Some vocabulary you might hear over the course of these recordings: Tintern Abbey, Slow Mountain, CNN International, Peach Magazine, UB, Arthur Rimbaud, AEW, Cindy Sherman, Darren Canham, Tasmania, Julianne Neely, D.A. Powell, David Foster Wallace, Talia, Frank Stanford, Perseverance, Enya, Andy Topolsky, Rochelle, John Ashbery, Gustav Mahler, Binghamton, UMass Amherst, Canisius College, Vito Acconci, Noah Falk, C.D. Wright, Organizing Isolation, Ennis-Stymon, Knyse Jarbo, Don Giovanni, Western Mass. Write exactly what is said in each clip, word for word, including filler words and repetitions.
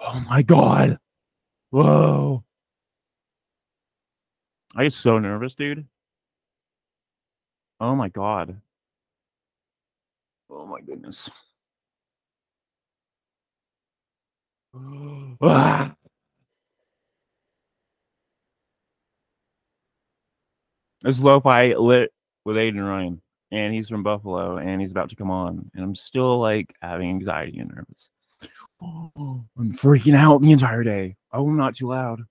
oh my God. Whoa. I get so nervous, dude. Oh my God. Oh my goodness. Ah. This lo-fi lit with Aiden Ryan, and he's from Buffalo, and he's about to come on, and I'm still like having anxiety and nervous. Oh, I'm freaking out the entire day. Oh, I'm not too loud.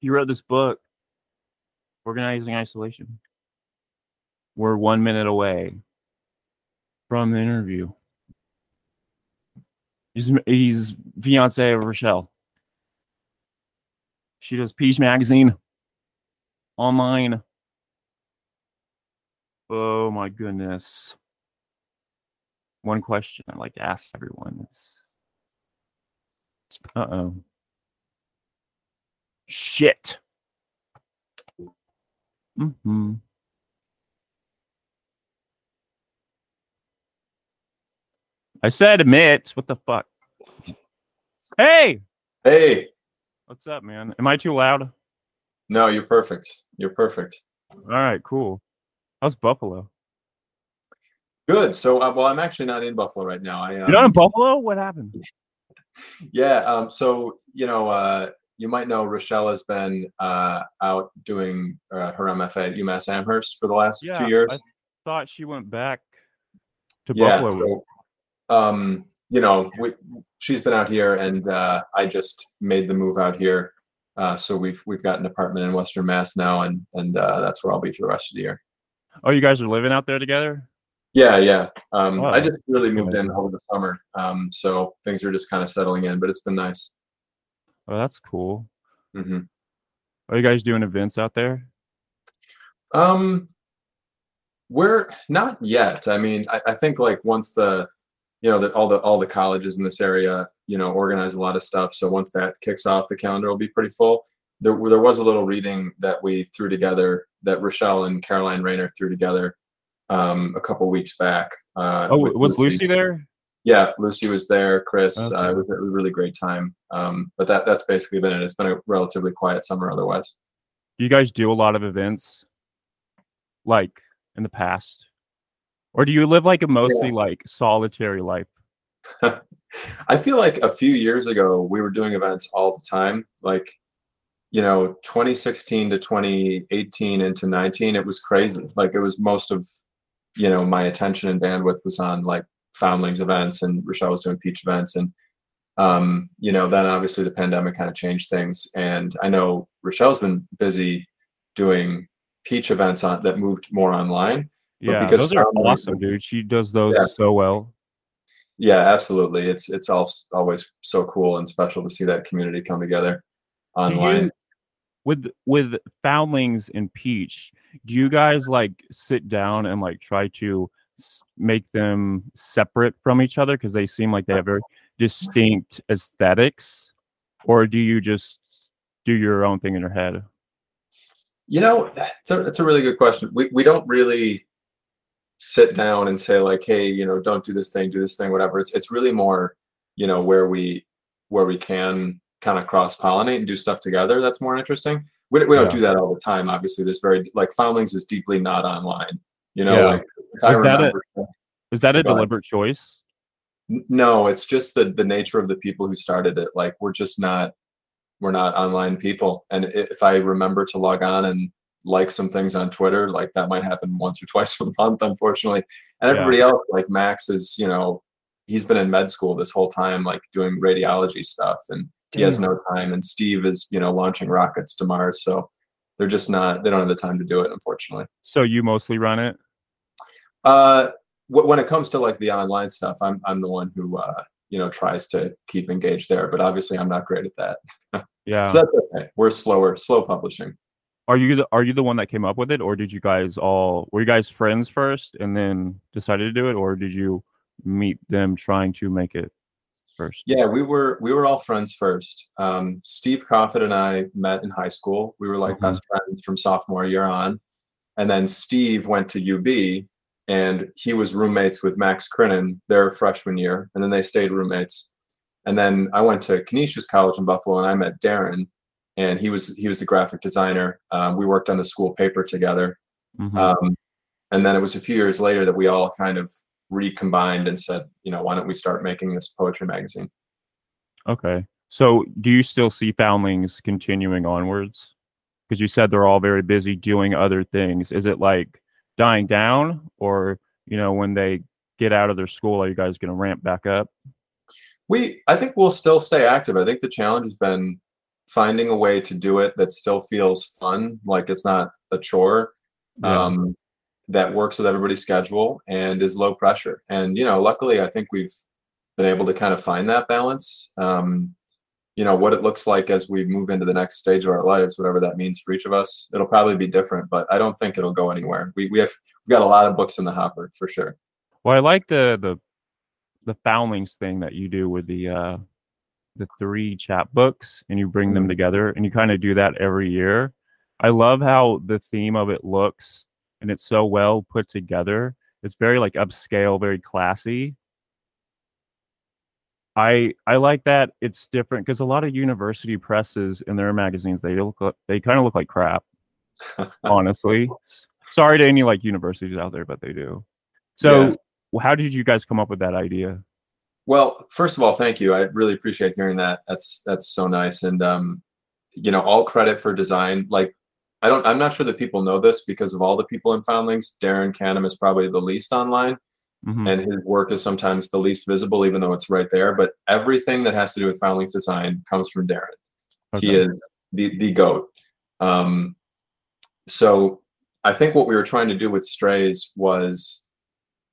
He wrote this book, Organizing Isolation. We're one minute away from the interview. He's, he's fiance of Rochelle. She does Peach Magazine online. Oh my goodness. One question I'd like to ask everyone is, uh-oh. Shit. Mm-hmm. I said admit. What the fuck? Hey! Hey! What's up, man? Am I too loud? No, you're perfect. You're perfect. All right, cool. How's Buffalo? Good. So, uh, well, I'm actually not in Buffalo right now. I, um, you're not in Buffalo? What happened? Yeah. Um, so, you know, uh, you might know Rochelle has been uh, out doing uh, her M F A at UMass Amherst for the last yeah, two years. I thought she went back to yeah, Buffalo. So, Um, you know, we, she's been out here, and uh, I just made the move out here. Uh, so we've we've got an apartment in Western Mass now, and and uh, that's where I'll be for the rest of the year. Oh, you guys are living out there together? Yeah, yeah. Um, oh, I just really moved in over the summer, um, so things are just kind of settling in, but it's been nice. Oh, that's cool. Mm-hmm. Are you guys doing events out there? Um, we're not yet. I mean, I, I think like once the you know, that all the all the colleges in this area, you know, organize a lot of stuff. So once that kicks off, the calendar will be pretty full. There, there was a little reading that we threw together, that Rochelle and Caroline Rainer threw together um, a couple weeks back. Uh, oh, was Lucy. Lucy there? Yeah, Lucy was there, Chris. Okay. Uh, it was a really great time. Um, but that that's basically been it. It's been a relatively quiet summer otherwise. Do you guys do a lot of events, like, in the past? Or do you live like a mostly yeah. like solitary life? I feel like a few years ago we were doing events all the time. Like, you know, twenty sixteen to twenty eighteen into nineteen, it was crazy. Like, it was most of, you know, my attention and bandwidth was on like Foundlings events, and Rochelle was doing Peach events. And, um, you know, then obviously the pandemic kind of changed things. And I know Rochelle's been busy doing Peach events on, that moved more online. But yeah, because those are awesome, dude. She does those yeah. so well. Yeah, absolutely. It's it's all, always so cool and special to see that community come together online. You, with with Foundlings and Peach, do you guys like sit down and like try to make them separate from each other because they seem like they have very distinct aesthetics, or do you just do your own thing in your head? You know, it's a it's a really good question. We we don't really sit down and say like, hey, you know, don't do this thing, do this thing, whatever. It's it's really more, you know, where we where we can kind of cross pollinate and do stuff together. That's more interesting. We we don't yeah. do that all the time. Obviously, there's very like Foundlings is deeply not online. You know, yeah. like if I remember, that a, is that a deliberate choice? No, it's just the the nature of the people who started it. Like we're just not we're not online people. And if I remember to log on and like some things on Twitter, like that might happen once or twice a month, unfortunately. And everybody yeah. else, like Max is, you know, he's been in med school this whole time, like doing radiology stuff, and Damn. he has no time. And Steve is, you know, launching rockets to Mars. So they're just not, they don't have the time to do it, unfortunately. So you mostly run it? Uh, when it comes to like the online stuff, I'm, I'm the one who, uh, you know, tries to keep engaged there, but obviously I'm not great at that. Yeah. So that's okay. We're slower, slow publishing. Are you the, are you the one that came up with it, or did you guys all were you guys friends first and then decided to do it, or did you meet them trying to make it first? Yeah, we were we were all friends first. Um, Steve Coffitt and I met in high school. We were like mm-hmm. best friends from sophomore year on, and then Steve went to U B, and he was roommates with Max Crinnen their freshman year, and then they stayed roommates. And then I went to Canisius College in Buffalo, and I met Darren, and he was he was the graphic designer. Um, we worked on the school paper together. Mm-hmm. Um, and then it was a few years later that we all kind of recombined and said, you know, why don't we start making this poetry magazine? Okay. So do you still see Foundlings continuing onwards? Because you said they're all very busy doing other things. Is it like dying down, or, you know, when they get out of their school, are you guys going to ramp back up? We, I think we'll still stay active. I think the challenge has been finding a way to do it that still feels fun, like it's not a chore, yeah. um, that works with everybody's schedule and is low pressure. And, you know, luckily, I think we've been able to kind of find that balance. Um, you know, what it looks like as we move into the next stage of our lives, whatever that means for each of us, it'll probably be different, but I don't think it'll go anywhere. We, we have we've got a lot of books in the hopper for sure. Well, I like the, the, the Foundlings thing that you do with the uh the three chapbooks, and you bring them together, and you kind of do that every year. I love how the theme of it looks, and it's so well put together. It's very like upscale, very classy. I I like that it's different, because a lot of university presses in their magazines, they look they kind of look like crap, honestly. Sorry to any like universities out there, but they do. So yeah. Well, how did you guys come up with that idea? Well, first of all, thank you. I really appreciate hearing that. That's that's so nice. And um, you know, all credit for design. Like, I don't, I'm not sure that people know this, because of all the people in Foundlings, Darren Canham is probably the least online, mm-hmm. and his work is sometimes the least visible, even though it's right there. But everything that has to do with Foundlings design comes from Darren. Okay. He is the the goat. Um, so I think what we were trying to do with Strays was,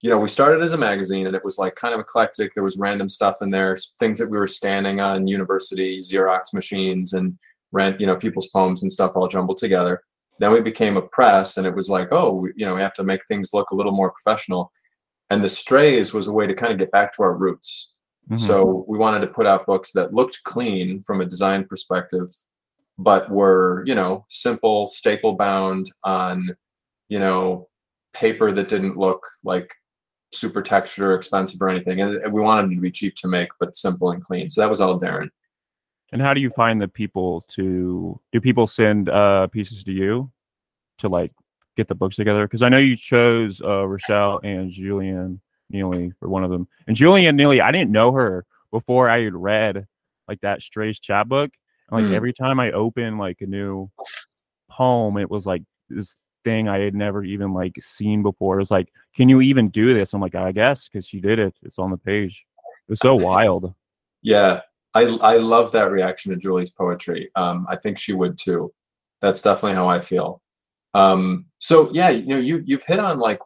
you know, we started as a magazine, and it was like kind of eclectic. There was random stuff in there, things that we were standing on, university Xerox machines and rent, you know, people's poems and stuff all jumbled together. Then we became a press, and it was like, oh, we, you know, we have to make things look a little more professional. And the Strays was a way to kind of get back to our roots. Mm-hmm. So we wanted to put out books that looked clean from a design perspective, but were, you know, simple, staple bound on, you know, paper that didn't look like super textured or expensive or anything. And we wanted them to be cheap to make, but simple and clean. So that was all Darren. And how do you find the people to, do people send uh, pieces to you to like get the books together? Because I know you chose uh, Rochelle and Julianne Neely for one of them. And Julianne Neely, I didn't know her before I had read like that Strays chapbook. And, like mm. every time I open like a new poem, it was like this thing I had never even like seen before. It was like, can you even do this? I'm like, I guess, because she did it. It's on the page. It was so wild. Yeah, I I love that reaction to Julie's poetry. Um, I think she would too. That's definitely how I feel. Um, so yeah, you know, you you've hit on like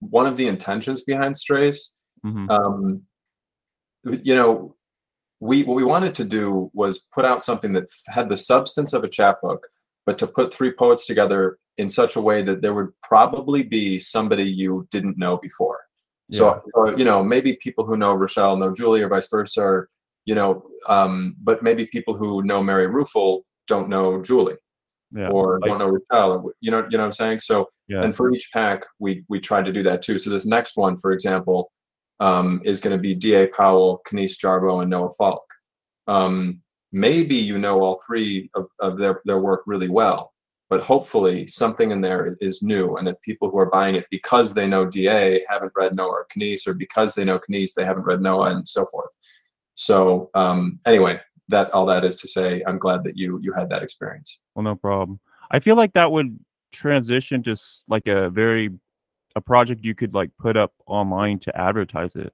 one of the intentions behind Strays. Mm-hmm. Um, you know, we what we wanted to do was put out something that had the substance of a chapbook, but to put three poets together in such a way that there would probably be somebody you didn't know before. Yeah. So, or, you know, maybe people who know Rochelle know Julie, or vice versa, or, you know, um, but maybe people who know Mary Ruffel don't know Julie, yeah, or like, don't know Rochelle, or, you know, you know what I'm saying? So, yeah. And for each pack, we we tried to do that too. So this next one, for example, um, is going to be D A Powell, Knyse Jarbo, and Noah Falk. Um, maybe you know all three of, of their, their work really well, but hopefully something in there is new, and that people who are buying it because they know D A haven't read Noah or Knyse, or because they know Knyse, they haven't read Noah, and so forth. So um, anyway, that all that is to say, I'm glad that you you had that experience. Well, no problem. I feel like that would transition to like a very, a project you could like put up online to advertise it.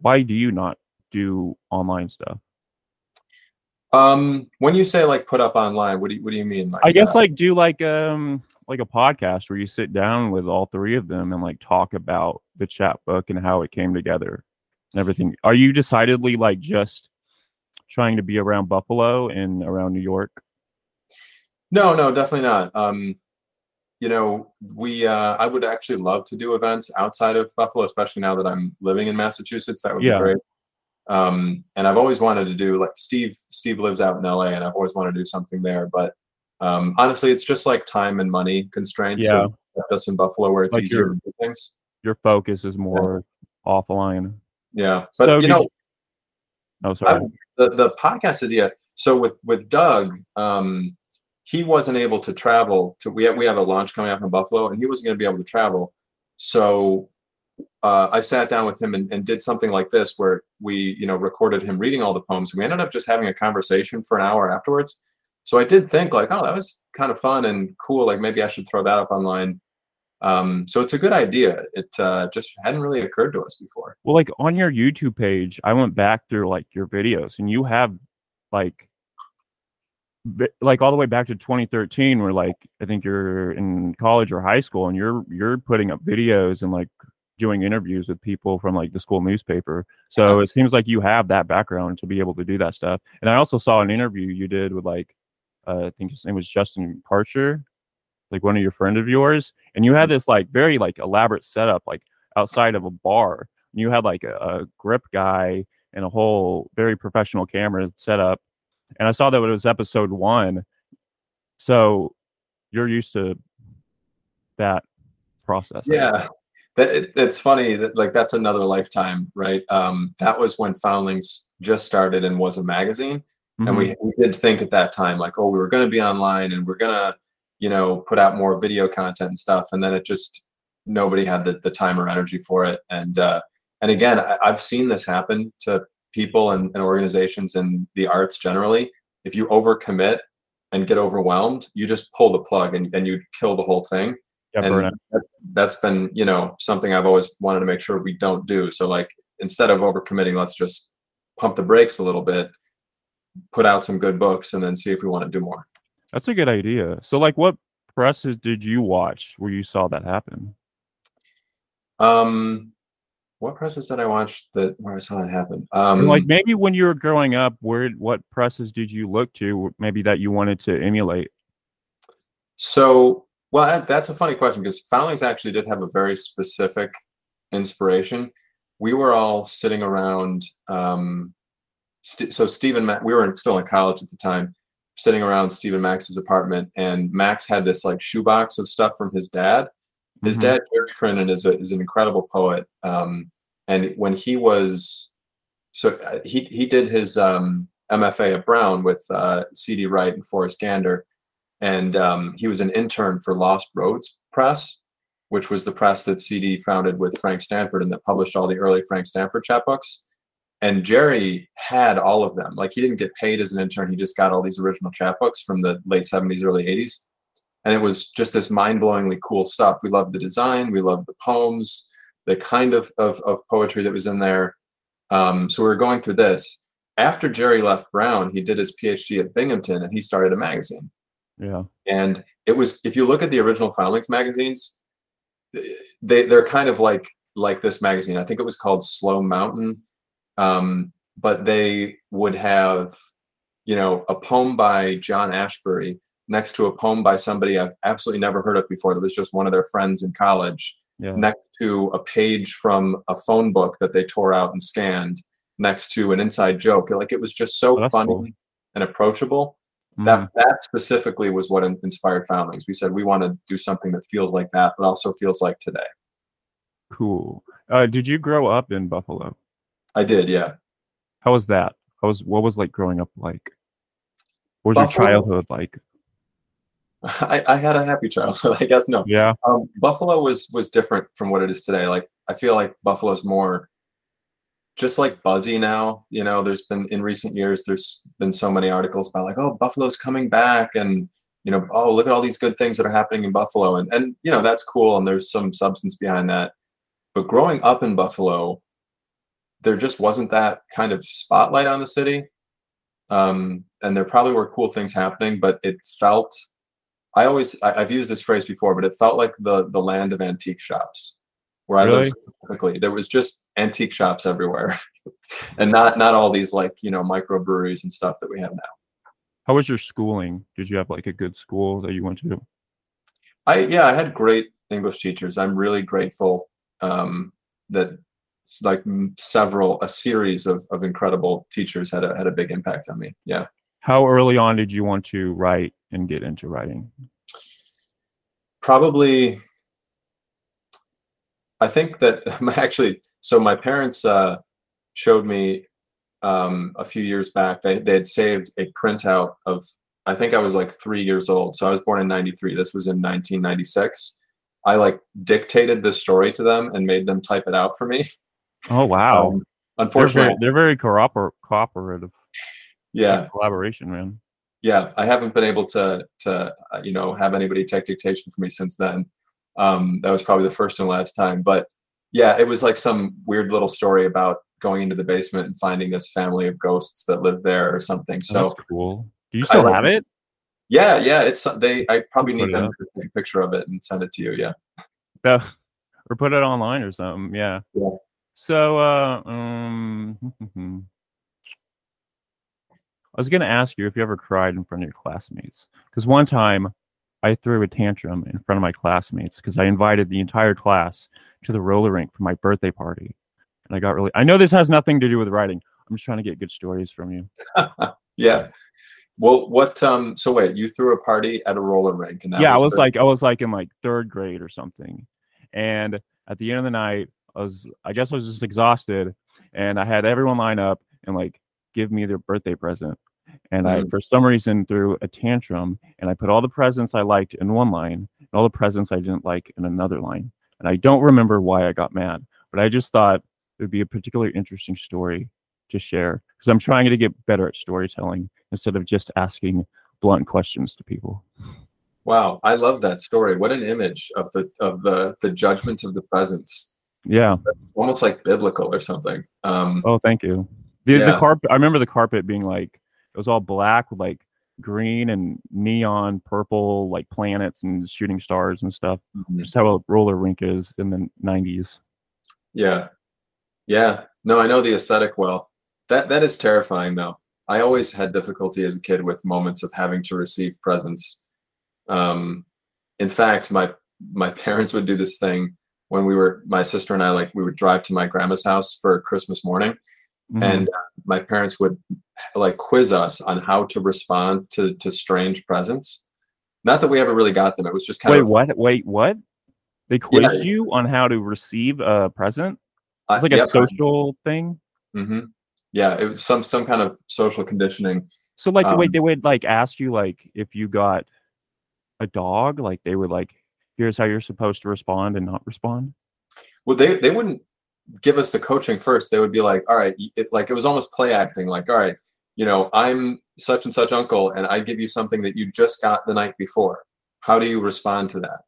Why do you not do online stuff? Um, when you say like put up online, what do you, what do you mean? Like, I guess uh, like do like, um, like a podcast where you sit down with all three of them and like talk about the chapbook and how it came together and everything. Are you decidedly like just trying to be around Buffalo and around New York? No, no, definitely not. Um, you know, we, uh, I would actually love to do events outside of Buffalo, especially now that I'm living in Massachusetts. That would yeah. be great. Um, and I've always wanted to do like Steve, Steve lives out in L A, and I've always wanted to do something there, but, um, honestly, it's just like time and money constraints. Yeah. Us in Buffalo where it's like easier your, to do things. Your focus is more yeah. offline. Yeah. But so you know, you, Oh, sorry. I, the, the podcast idea. So with, with Doug, um, he wasn't able to travel to, we have, we have a launch coming up in Buffalo, and he wasn't going to be able to travel. So uh, I sat down with him and, and did something like this, where we, you know, recorded him reading all the poems. We ended up just having a conversation for an hour afterwards. So I did think like, oh, that was kind of fun and cool. Like maybe I should throw that up online. Um, so it's a good idea. It uh, just hadn't really occurred to us before. Well, like on your YouTube page, I went back through like your videos, and you have like, like all the way back to twenty thirteen, where like I think you're in college or high school, and you're you're putting up videos and like doing interviews with people from like the school newspaper. So it seems like you have that background to be able to do that stuff. And I also saw an interview you did with like uh, I think his name was Justin Parcher, like one of your friend of yours, and you had this like very like elaborate setup like outside of a bar, and you had like a, a grip guy and a whole very professional camera set up. And I saw that it was episode one. So you're used to that process. Yeah. That, it, it's funny that like, that's another lifetime, right? Um, that was when Foundlings just started and was a magazine. Mm-hmm. And we, we did think at that time, like, oh, we were going to be online and we're going to, you know, put out more video content and stuff. And then it just, nobody had the, the time or energy for it. And, uh, and again, I, I've seen this happen to people and, and organizations in the arts generally. If you overcommit and get overwhelmed, you just pull the plug and, and you kill the whole thing. Yeah, and that, that's been, you know, something I've always wanted to make sure we don't do. So like, instead of overcommitting, let's just pump the brakes a little bit, put out some good books, and then see if we want to do more. That's a good idea. So like, what presses did you watch where you saw that happen? Um, What presses did I watch that where I saw that happen? Um, like maybe when you were growing up, where what presses did you look to? Maybe that you wanted to emulate. So, well, that, that's a funny question, because Foundlings actually did have a very specific inspiration. We were all sitting around. Um, st so Steve and Max, we were in, still in college at the time, sitting around Steve and Max's apartment, and Max had this like shoebox of stuff from his dad. His mm-hmm. dad, Darren Canham, is, a, is an incredible poet. Um, and when he was, so he, he did his um, M F A at Brown with uh, C D Wright and Forrest Gander. And um, he was an intern for Lost Roads Press, which was the press that C D founded with Frank Stanford and that published all the early Frank Stanford chapbooks. And Jerry had all of them. Like, he didn't get paid as an intern. He just got all these original chapbooks from the late seventies, early eighties. And it was just this mind-blowingly cool stuff. We loved the design. We loved the poems, the kind of, of, of poetry that was in there. Um, so we were going through this. After Jerry left Brown, he did his PhD at Binghamton, and he started a magazine. Yeah. And it was, if you look at the original Foundlings magazines, they, they're kind of like, like this magazine. I think it was called Slow Mountain. Um, but they would have, you know, a poem by John Ashbery next to a poem by somebody I've absolutely never heard of before that was just one of their friends in college, yeah. next to a page from a phone book that they tore out and scanned, next to an inside joke. Like, it was just so oh, funny cool. and approachable. Mm. That that specifically was what inspired Foundlings. We said, we want to do something that feels like that, but also feels like today. Cool. Uh, did you grow up in Buffalo? I did, yeah. How was that? How was, what was like growing up like? What was Buffalo. Your childhood like? I, I had a happy childhood, I guess. No, yeah. Um, Buffalo was was different from what it is today. Like, I feel like Buffalo's more just like buzzy now. You know, there's been in recent years, there's been so many articles about like, oh, Buffalo's coming back, and you know, oh, look at all these good things that are happening in Buffalo, and and you know, that's cool, and there's some substance behind that. But growing up in Buffalo, there just wasn't that kind of spotlight on the city, um, and there probably were cool things happening, but it felt. I always, I, I've used this phrase before, but it felt like the the land of antique shops, where really? I lived specifically. There was just antique shops everywhere, and not not all these like, you know, microbreweries and stuff that we have now. How was your schooling? Did you have like a good school that you went to? I yeah, I had great English teachers. I'm really grateful um, that like several a series of of incredible teachers had a had a big impact on me. Yeah. How early on did you want to write and get into writing? Probably, I think that actually, so my parents uh, showed me um, a few years back. They they had saved a printout of, I think I was like three years old. So I was born in ninety-three. This was in nineteen ninety-six. I like dictated this story to them and made them type it out for me. Oh, wow. Um, unfortunately, they're very, they're very cooper- cooperative. Yeah. Collaboration, man. Yeah. I haven't been able to, to, uh, you know, have anybody take dictation for me since then. Um, that was probably the first and last time, but yeah, it was like some weird little story about going into the basement and finding this family of ghosts that live there or something. So that's cool. Do you still I, have it? Yeah. Yeah. It's they, I probably need them to take a picture of it and send it to you. Yeah. Uh, or put it online or something. Yeah. Yeah. So, uh, um, I was going to ask you if you ever cried in front of your classmates, because one time I threw a tantrum in front of my classmates because I invited the entire class to the roller rink for my birthday party. And I got really, I know this has nothing to do with writing. I'm just trying to get good stories from you. Yeah. Well, what, um, so wait, you threw a party at a roller rink. And that yeah, was I was like, grade. I was like in like third grade or something. And at the end of the night, I was, I guess I was just exhausted, and I had everyone line up and like, give me their birthday present. And I, for some reason, threw a tantrum, and I put all the presents I liked in one line and all the presents I didn't like in another line. And I don't remember why I got mad, but I just thought it would be a particularly interesting story to share, because I'm trying to get better at storytelling instead of just asking blunt questions to people. Wow. I love that story. What an image of the, of the, the judgment of the presents. Yeah. Almost like biblical or something. Um, oh, thank you. The, yeah. the carpet, I remember the carpet being like, it was all black with like green and neon purple, like planets and shooting stars and stuff. Mm-hmm. Just how a roller rink is in the nineties. Yeah. Yeah. No, I know the aesthetic well. That that is terrifying though. I always had difficulty as a kid with moments of having to receive presents. Um, in fact, my my parents would do this thing when we were, my sister and I, like we would drive to my grandma's house for Christmas morning. Mm-hmm. And uh, my parents would like quiz us on how to respond to, to strange presents. Not that we ever really got them. It was just kind wait, of wait what wait what they quizzed yeah. you on how to receive a present. It's like uh, yeah, a social I, thing. Mm-hmm. Yeah, it was some some kind of social conditioning. So like um, the way they would like ask you like if you got a dog, like they would like here's how you're supposed to respond and not respond. Well, they they wouldn't give us the coaching first. They would be like, all right, it, like it was almost play acting, like, all right, you know, I'm such and such uncle, and I give you something that you just got the night before. How do you respond to that?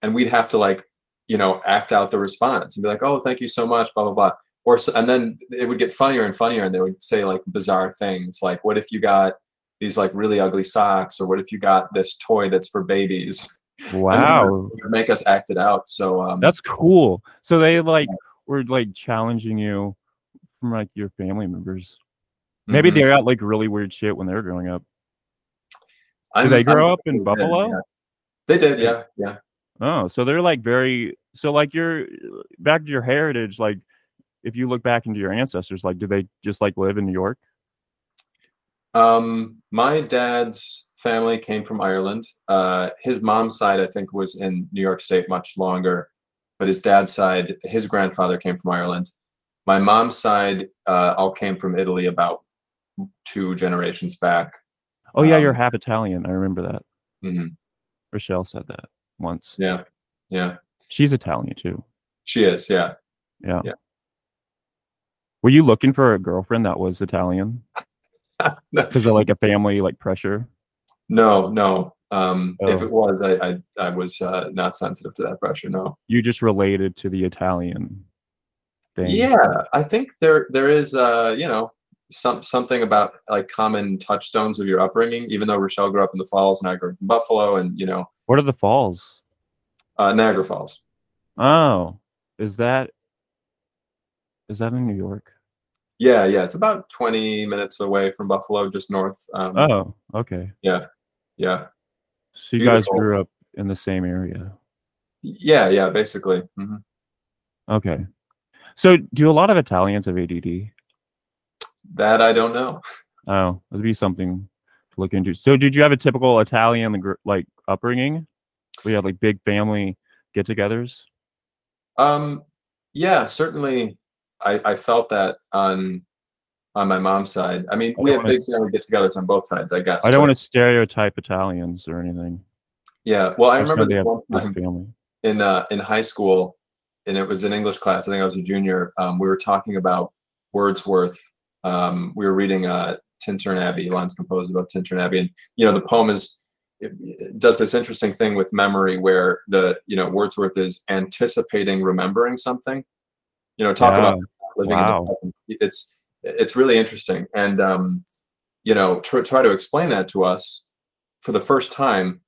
And we'd have to like, you know, act out the response and be like, oh, thank you so much, blah, blah, blah. Or, and then it would get funnier and funnier, and they would say like bizarre things. Like, what if you got these like really ugly socks? Or what if you got this toy that's for babies? Wow. Make us act it out. So um, that's cool. So they like, were like challenging you from like your family members. Maybe mm-hmm. they got like really weird shit when they were growing up. Did I'm, they grow I'm, up in they Buffalo? Did, yeah. They did, yeah, yeah. Oh, so they're like very. So like your back to your heritage. Like if you look back into your ancestors, like do they just like live in New York? Um, my dad's family came from Ireland. Uh, his mom's side, I think, was in New York State much longer. But his dad's side, his grandfather came from Ireland. My mom's side uh, all came from Italy about two generations back. Oh, yeah, um, you're half Italian. I remember that. Mm-hmm. Rochelle said that once. Yeah, yeah. She's Italian, too. She is, yeah. Yeah. yeah. Were you looking for a girlfriend that was Italian? Because of, like, a family, like, pressure? No, no. Um, oh. If it was, I I, I was uh, not sensitive to that pressure. No, you just related to the Italian thing. Yeah, I think there there is uh, you know some something about like common touchstones of your upbringing. Even though Rochelle grew up in the Falls and I grew up in Buffalo, and you know what are the Falls? Uh, Niagara Falls. Oh, is that is that in New York? Yeah, yeah, it's about twenty minutes away from Buffalo, just north. Um, oh, okay. Yeah, yeah. So you Beautiful. guys grew up in the same area? Yeah, yeah, basically. Mm-hmm. Okay. So do a lot of Italians have A D D? That I don't know. Oh, that'd be something to look into. So did you have a typical Italian like upbringing? We had like big family get-togethers? Um, yeah, certainly I, I felt that on on my mom's side. I mean, I we have big family get-togethers on both sides, I guess. I don't want to stereotype Italians or anything. Yeah, well, I, I remember the one time family. in uh, in high school, and it was an English class. I think I was a junior. Um, we were talking about Wordsworth. Um, we were reading uh, Tintern Abbey. Elon's composed about Tintern Abbey, and you know the poem is it, it does this interesting thing with memory where the you know Wordsworth is anticipating remembering something. You know, talk wow. about living. Wow. In the it's it's really interesting, and um, you know, tr try to explain that to us for the first time.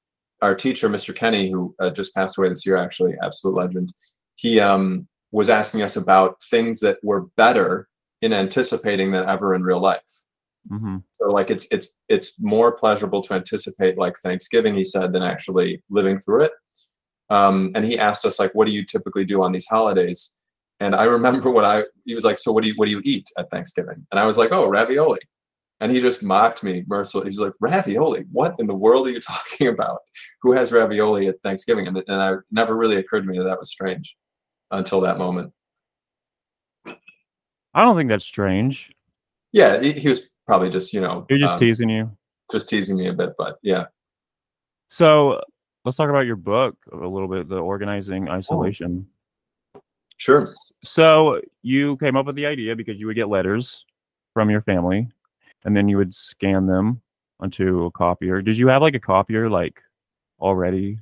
Our teacher, Mister Kenny, who uh, just passed away this year, actually, absolute legend. He um, was asking us about things that were better in anticipating than ever in real life. Mm-hmm. So, like, it's it's it's more pleasurable to anticipate, like Thanksgiving, he said, than actually living through it. Um, and he asked us, like, what do you typically do on these holidays? And I remember what I he was like, so what do you what do you eat at Thanksgiving? And I was like, oh, ravioli. And he just mocked me mercilessly. He's like, ravioli? What in the world are you talking about? Who has ravioli at Thanksgiving? And, and I never really occurred to me that that was strange until that moment. I don't think that's strange. Yeah, he, he was probably just, you know. You're just um, teasing you. Just teasing me a bit, but yeah. So let's talk about your book a little bit, The Organizing Isolation. Oh. Sure. So you came up with the idea because you would get letters from your family. And then you would scan them onto a copier. Did you have like a copier like already?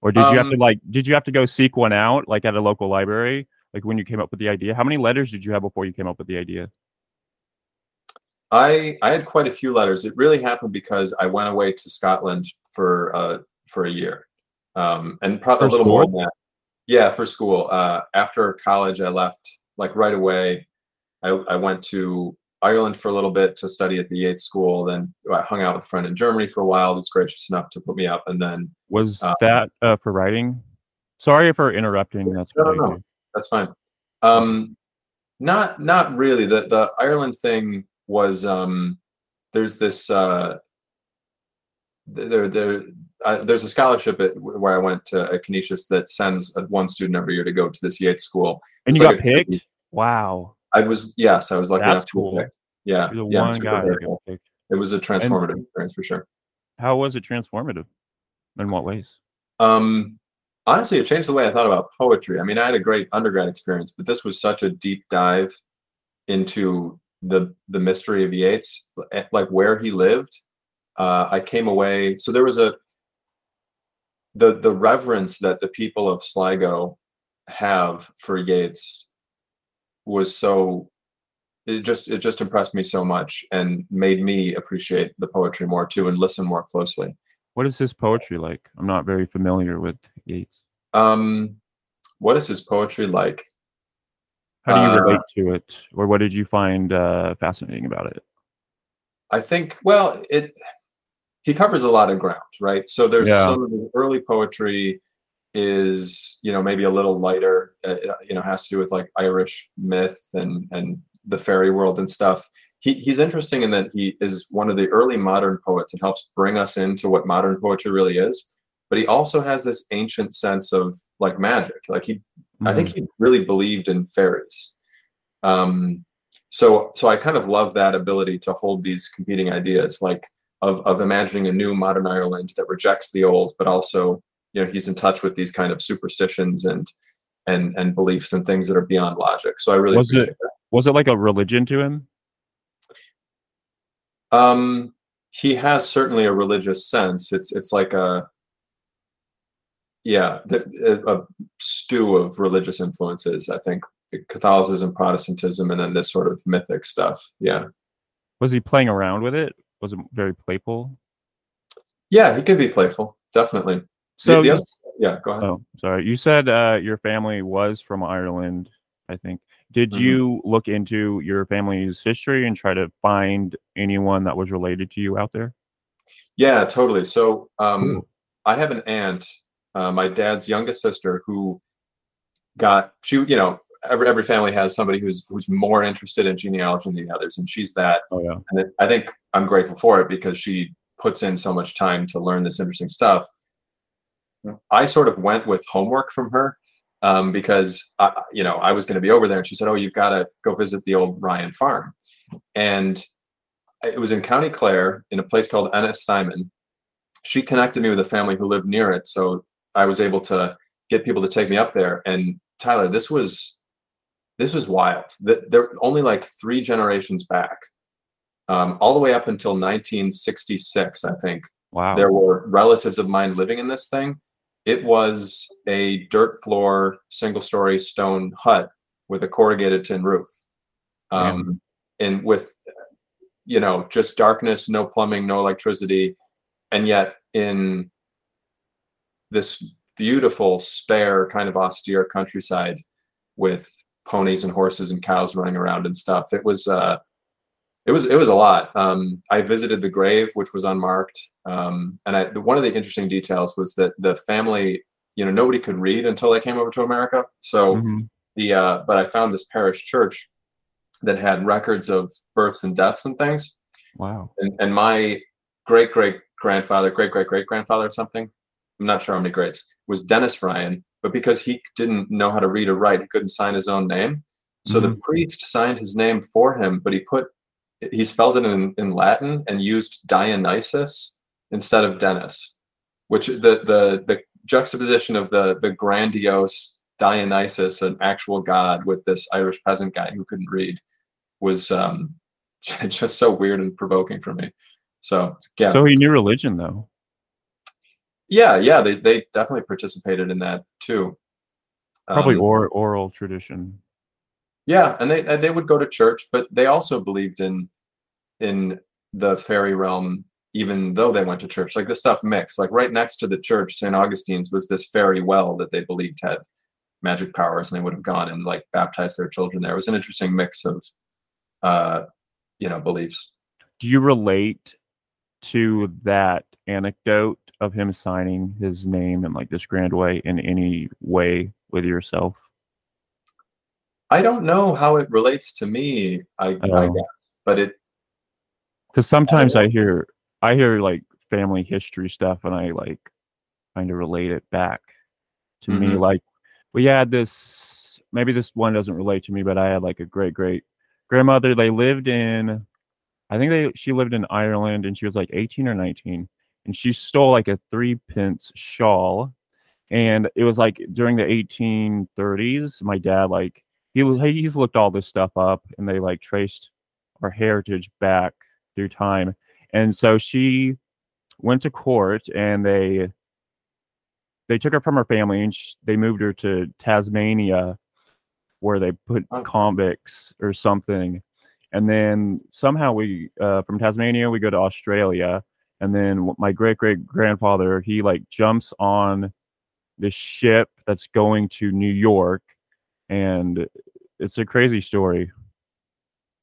Or did um, you have to like, did you have to go seek one out like at a local library? Like when you came up with the idea, how many letters did you have before you came up with the idea? I, I had quite a few letters. It really happened because I went away to Scotland for, uh, for a year. Um, and probably for a little school? more than that. Yeah, for school. Uh, after college, I left like right away. I, I went to Ireland for a little bit to study at the Yates school. Then I hung out with a friend in Germany for a while. He was gracious enough to put me up. And then was um, that uh, for writing? Sorry for interrupting. That's no, no, no. That's fine. Um, not not really. The the Ireland thing was um, there's this uh, there there uh, there's a scholarship at, where I went to uh, Canisius that sends one student every year to go to this Yates school. And it's you like got picked? Crazy. Wow. I was, yes, I was lucky enough to pick. Yeah, yeah, one guy cool. It was a transformative and experience for sure. How was it transformative? In what ways? Um, honestly, it changed the way I thought about poetry. I mean, I had a great undergrad experience, but this was such a deep dive into the the mystery of Yeats, like where he lived. Uh, I came away, so there was a, the the reverence that the people of Sligo have for Yeats was so, it just it just impressed me so much and made me appreciate the poetry more too and listen more closely. What is his poetry like? I'm not very familiar with Yeats. Um, what is his poetry like? How do you uh, relate to it, or what did you find uh, fascinating about it? I think, well, it he covers a lot of ground, right? So there's yeah. some of the early poetry is, you know, maybe a little lighter, uh, you know, has to do with like Irish myth and and the fairy world and stuff. He, he's interesting in that he is one of the early modern poets and helps bring us into what modern poetry really is. But he also has this ancient sense of like magic. Like he, mm-hmm. I think he really believed in fairies. Um, so so I kind of love that ability to hold these competing ideas, like of of imagining a new modern Ireland that rejects the old, but also, you know, he's in touch with these kind of superstitions and and and beliefs and things that are beyond logic. So I really was appreciate it, that. Was it like a religion to him? Um, he has certainly a religious sense. It's it's like a yeah a, a stew of religious influences. I think Catholicism, Protestantism, and then this sort of mythic stuff. Yeah. Was he playing around with it? Was it very playful? Yeah, he could be playful, definitely. So the, the other, yeah, go ahead. Oh, sorry. You said uh, your family was from Ireland, I think. Did mm-hmm. you look into your family's history and try to find anyone that was related to you out there? Yeah, totally. So um, I have an aunt, uh, my dad's youngest sister, who got she. You know, every every family has somebody who's who's more interested in genealogy than the others, and she's that. Oh yeah. And it, I think I'm grateful for it because she puts in so much time to learn this interesting stuff. I sort of went with homework from her um, because, I, you know, I was going to be over there and she said, oh, you've got to go visit the old Ryan farm. And it was in County Clare, in a place called Ennis-Stymon. She connected me with a family who lived near it, so I was able to get people to take me up there. And Tyler, this was this was wild. They're only like three generations back, um, all the way up until nineteen sixty-six, I think. Wow. There were relatives of mine living in this thing. It was a dirt floor, single-story stone hut with a corrugated tin roof, um, yeah. and with, you know, just darkness, no plumbing, no electricity. And yet in this beautiful, spare, kind of austere countryside with ponies and horses and cows running around and stuff. It was, uh, it was, it was a lot. Um, I visited the grave, which was unmarked. Um, and I, one of the interesting details was that the family, you know, nobody could read until they came over to America. So mm-hmm. the, uh, but I found this parish church that had records of births and deaths and things. Wow. And, and my great, great, grandfather, great, great, great grandfather or something, I'm not sure how many greats, was Dennis Ryan, but because he didn't know how to read or write, he couldn't sign his own name. So mm-hmm. the priest signed his name for him, but he put, he spelled it in, in Latin and used Dionysus instead of Dennis, which the, the, the juxtaposition of the, the grandiose Dionysus, an actual god, with this Irish peasant guy who couldn't read was um, just so weird and provoking for me. So yeah. So he knew religion though. Yeah, yeah, they they definitely participated in that too. Probably um, or, oral tradition. Yeah, and they they would go to church, but they also believed in in the fairy realm, even though they went to church. Like the stuff mixed. Like right next to the church, Saint Augustine's, was this fairy well that they believed had magic powers, and they would have gone and like baptized their children there. It was an interesting mix of uh, you know, beliefs. Do you relate to that anecdote of him signing his name in like this grand way in any way with yourself? I don't know how it relates to me, I, oh. I guess, but it, because sometimes I, I hear I hear like family history stuff and I like kind of relate it back to mm-hmm. me, like we had this, maybe this one doesn't relate to me, but I had like a great great grandmother. They lived in, I think they she lived in Ireland, and she was like eighteen or nineteen, and she stole like a three pence shawl, and it was like during the eighteen thirties. My dad, like he he's looked all this stuff up, and they like traced our heritage back through time. And so she went to court, and they they took her from her family, and she, they moved her to Tasmania, where they put convicts or something. And then somehow we, uh, from Tasmania, we go to Australia. And then my great great grandfather, he like jumps on the ship that's going to New York, and it's a crazy story.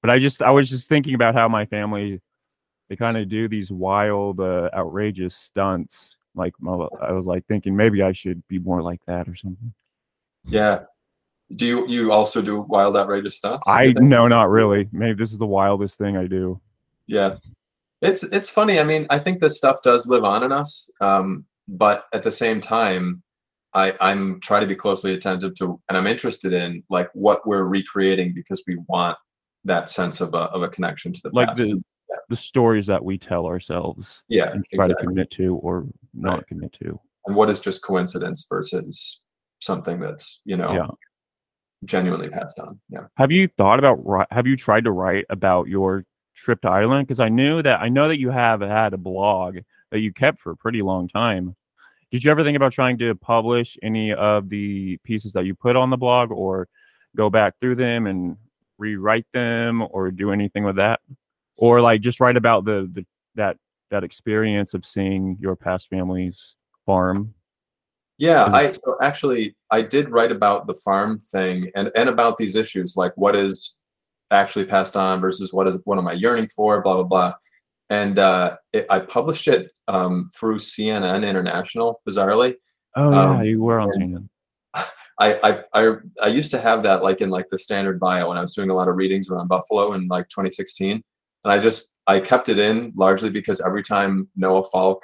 But I just, I was just thinking about how my family, they kind of do these wild, uh, outrageous stunts. Like I was like thinking maybe I should be more like that or something. Yeah. Do you, you also do wild, outrageous stunts? I no, not really. Maybe this is the wildest thing I do. Yeah. It's, it's funny. I mean, I think this stuff does live on in us. Um, but at the same time, I I'm trying to be closely attentive to, and I'm interested in like what we're recreating, because we want that sense of a, of a connection to the like past. The, yeah. the stories that we tell ourselves. Yeah. And try exactly. to commit to or not right. commit to. And what is just coincidence versus something that's, you know, yeah. genuinely passed on. Yeah. Have you thought about, have you tried to write about your trip to Ireland? Because I knew that, I know that you have had a blog that you kept for a pretty long time. Did you ever think about trying to publish any of the pieces that you put on the blog, or go back through them and rewrite them, or do anything with that? Or like just write about the, the that that experience of seeing your past family's farm? Yeah, I so actually I did write about the farm thing, and, and about these issues, like what is actually passed on versus what is what am I yearning for, blah, blah, blah. And uh, it, I published it um, through C N N International, bizarrely. Oh, yeah, um, you were on C N N. I, I, I, I used to have that like in like the standard bio when I was doing a lot of readings around Buffalo in like twenty sixteen. And I just, I kept it in largely because every time Noah Falk,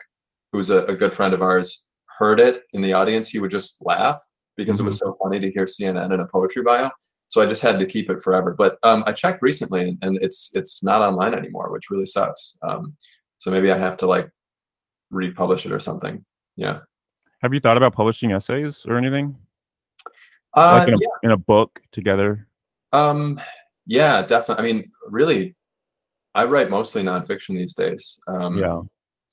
who's a, a good friend of ours, heard it in the audience, he would just laugh because mm-hmm. it was so funny to hear C N N in a poetry bio. So I just had to keep it forever. But um, I checked recently, and it's it's not online anymore, which really sucks. Um, so maybe I have to like republish it or something. Yeah. Have you thought about publishing essays or anything? Uh, like in a, yeah. in a book together? Um, yeah, definitely. I mean, really, I write mostly nonfiction these days. Um, yeah.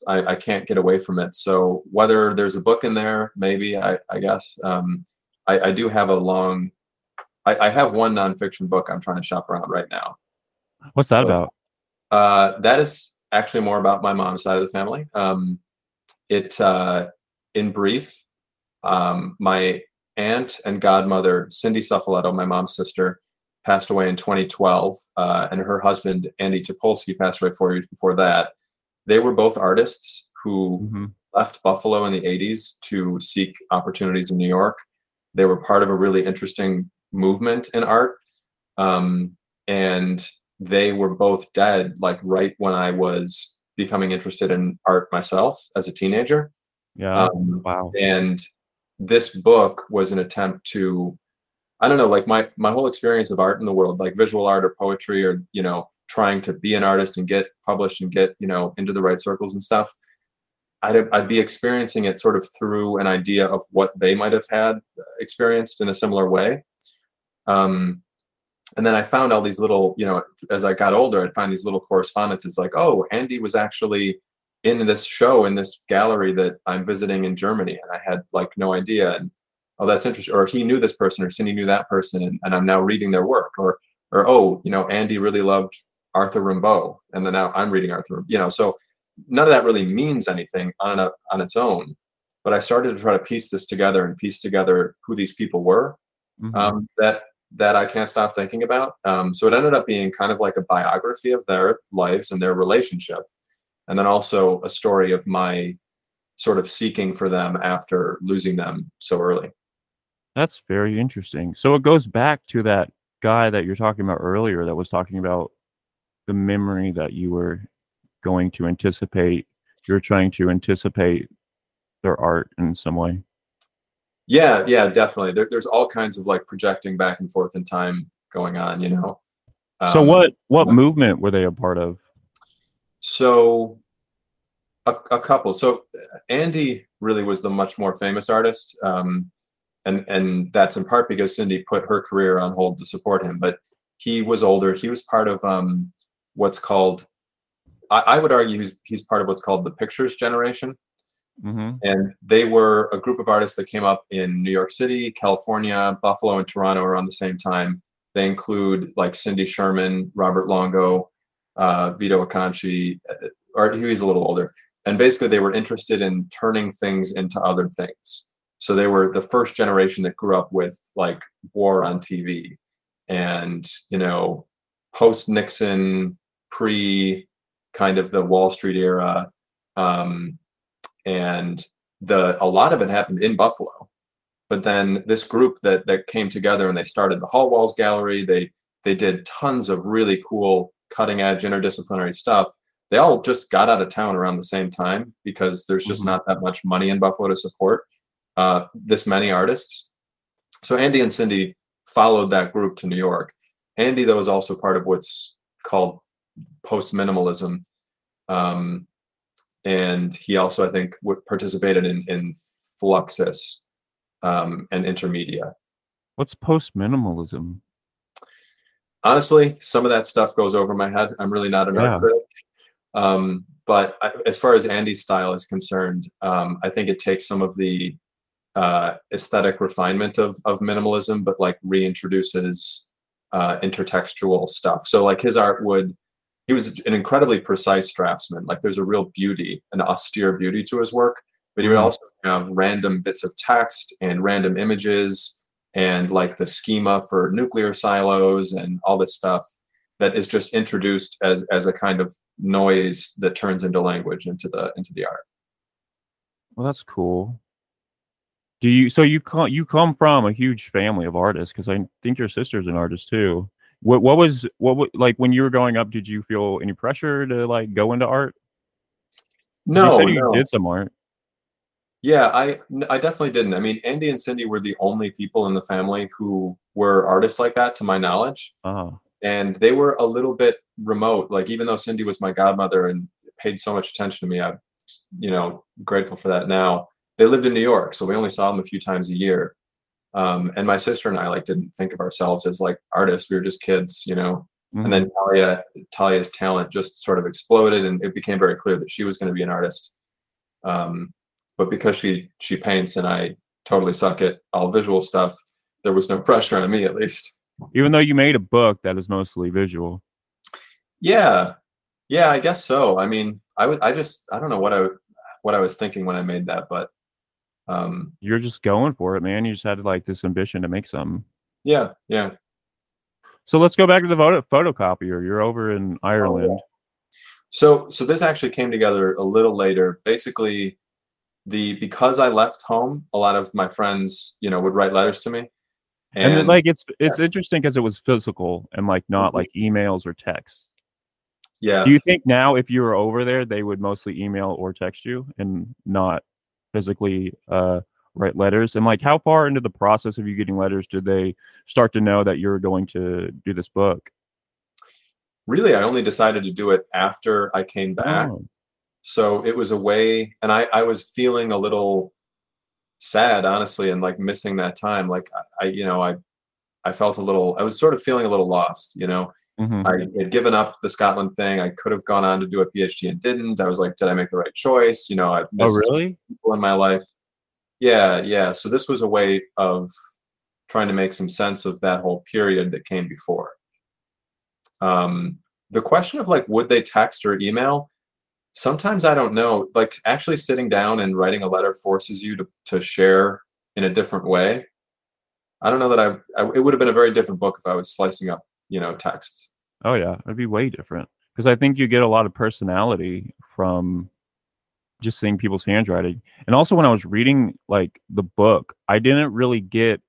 I, I can't get away from it. So whether there's a book in there, maybe, I, I guess. Um, I, I do have a long... I, I have one nonfiction book I'm trying to shop around right now. What's that so, about? Uh, that is actually more about my mom's side of the family. Um, it, uh, in brief, um, my aunt and godmother, Cindy Suffoletto, my mom's sister, passed away in twenty twelve. Uh, and her husband, Andy Topolsky, passed away four years before that. They were both artists who mm-hmm. left Buffalo in the eighties to seek opportunities in New York. They were part of a really interesting movement in art. Um, and they were both dead, like right when I was becoming interested in art myself as a teenager. Yeah. Um, wow. And this book was an attempt to, I don't know, like my, my whole experience of art in the world, like visual art or poetry, or, you know, trying to be an artist and get published and get, you know, into the right circles and stuff. I'd, I'd be experiencing it sort of through an idea of what they might've had experienced in a similar way. Um, and then I found all these little, you know, as I got older, I'd find these little correspondences like, oh, Andy was actually in this show in this gallery that I'm visiting in Germany. And I had like no idea. And oh, that's interesting. Or he knew this person, or Cindy knew that person. And, and I'm now reading their work, or, or, oh, you know, Andy really loved Arthur Rimbaud. And then now I'm reading Arthur, you know, so none of that really means anything on a, on its own. But I started to try to piece this together and piece together who these people were. Mm-hmm. um, that, that I can't stop thinking about. Um, so it ended up being kind of like a biography of their lives and their relationship. And then also a story of my sort of seeking for them after losing them so early. That's very interesting. So it goes back to that guy that you're talking about earlier that was talking about the memory that you were going to anticipate. You're trying to anticipate their art in some way. Yeah, yeah, definitely. There, there's all kinds of like projecting back and forth in time going on, you know. Um, so what what movement were they a part of? So a, a couple. So Andy really was the much more famous artist. Um, and, and that's in part because Cindy put her career on hold to support him. But he was older. He was part of um, what's called, I, I would argue he's, he's part of what's called the Pictures Generation. Mm-hmm. And they were a group of artists that came up in New York City, California, Buffalo, and Toronto around the same time. They include like Cindy Sherman, Robert Longo, uh, Vito Acconci, or he's a little older. And basically they were interested in turning things into other things. So they were the first generation that grew up with like war on T V and, you know, post-Nixon, pre kind of the Wall Street era, um, and the a lot of it happened in Buffalo. But then this group that that came together and they started the Hall Walls Gallery. They they did tons of really cool cutting edge interdisciplinary stuff. They all just got out of town around the same time because there's just mm-hmm. not that much money in Buffalo to support uh, this many artists. So Andy and Cindy followed that group to New York. Andy, though, is also part of what's called post-minimalism. Um, And he also, I think, would participated in, in Fluxus um, and Intermedia. What's post-minimalism? Honestly, some of that stuff goes over my head. I'm really not an yeah. art critic. Um, but I, as far as Andy's style is concerned, um, I think it takes some of the uh, aesthetic refinement of, of minimalism, but like reintroduces uh, intertextual stuff. So like his art would... He was an incredibly precise draftsman. Like there's a real beauty, an austere beauty to his work, but he would also have random bits of text and random images and like the schema for nuclear silos and all this stuff that is just introduced as, as a kind of noise that turns into language, into the, into the art. Well, that's cool. Do you, so you come, you come from a huge family of artists, because I think your sister's an artist too. What what was what like when you were growing up? Did you feel any pressure to like go into art? No, you, said you no. did some art. Yeah, I I definitely didn't. I mean, Andy and Cindy were the only people in the family who were artists like that, to my knowledge. Uh-huh. And they were a little bit remote. Like, even though Cindy was my godmother and paid so much attention to me, I'm, you know, grateful for that now. They lived in New York, so we only saw them a few times a year. Um, and my sister and I, like, didn't think of ourselves as, like, artists. We were just kids, you know. Mm-hmm. And then Talia, Talia's talent just sort of exploded, and it became very clear that she was going to be an artist. Um, but because she she paints and I totally suck at all visual stuff, there was no pressure on me, at least. Even though you made a book that is mostly visual. Yeah. Yeah, I guess so. I mean, I would, I just, I don't know what I, what I was thinking when I made that, but. Um, You're just going for it, man. You just had like this ambition to make something. Yeah. Yeah. So let's go back to the photo photocopier. You're over in Ireland. Oh, yeah. So, so this actually came together a little later. Basically, the, because I left home, a lot of my friends, you know, would write letters to me. And, and then, like, it's it's yeah. interesting because it was physical and, like, not like emails or texts. Yeah. Do you think now if you were over there, they would mostly email or text you and not physically uh, write letters? And, like, how far into the process of you getting letters did they start to know that you're going to do this book? Really, I only decided to do it after I came back. Oh. So it was a way, and I, I was feeling a little sad, honestly, and like missing that time. Like, I, you know, I, I felt a little, I was sort of feeling a little lost, you know. Mm-hmm. I had given up the Scotland thing. I could have gone on to do a P H D and didn't. I was like, did I make the right choice? You know, I've missed oh, really? people in my life. Yeah. Yeah. So this was a way of trying to make some sense of that whole period that came before. Um, the question of, like, would they text or email? Sometimes I don't know, like, actually sitting down and writing a letter forces you to, to share in a different way. I don't know that I, I, it would have been a very different book if I was slicing up, you know, text. Oh yeah. It'd be way different. Cause I think you get a lot of personality from just seeing people's handwriting. And also when I was reading, like, the book, I didn't really get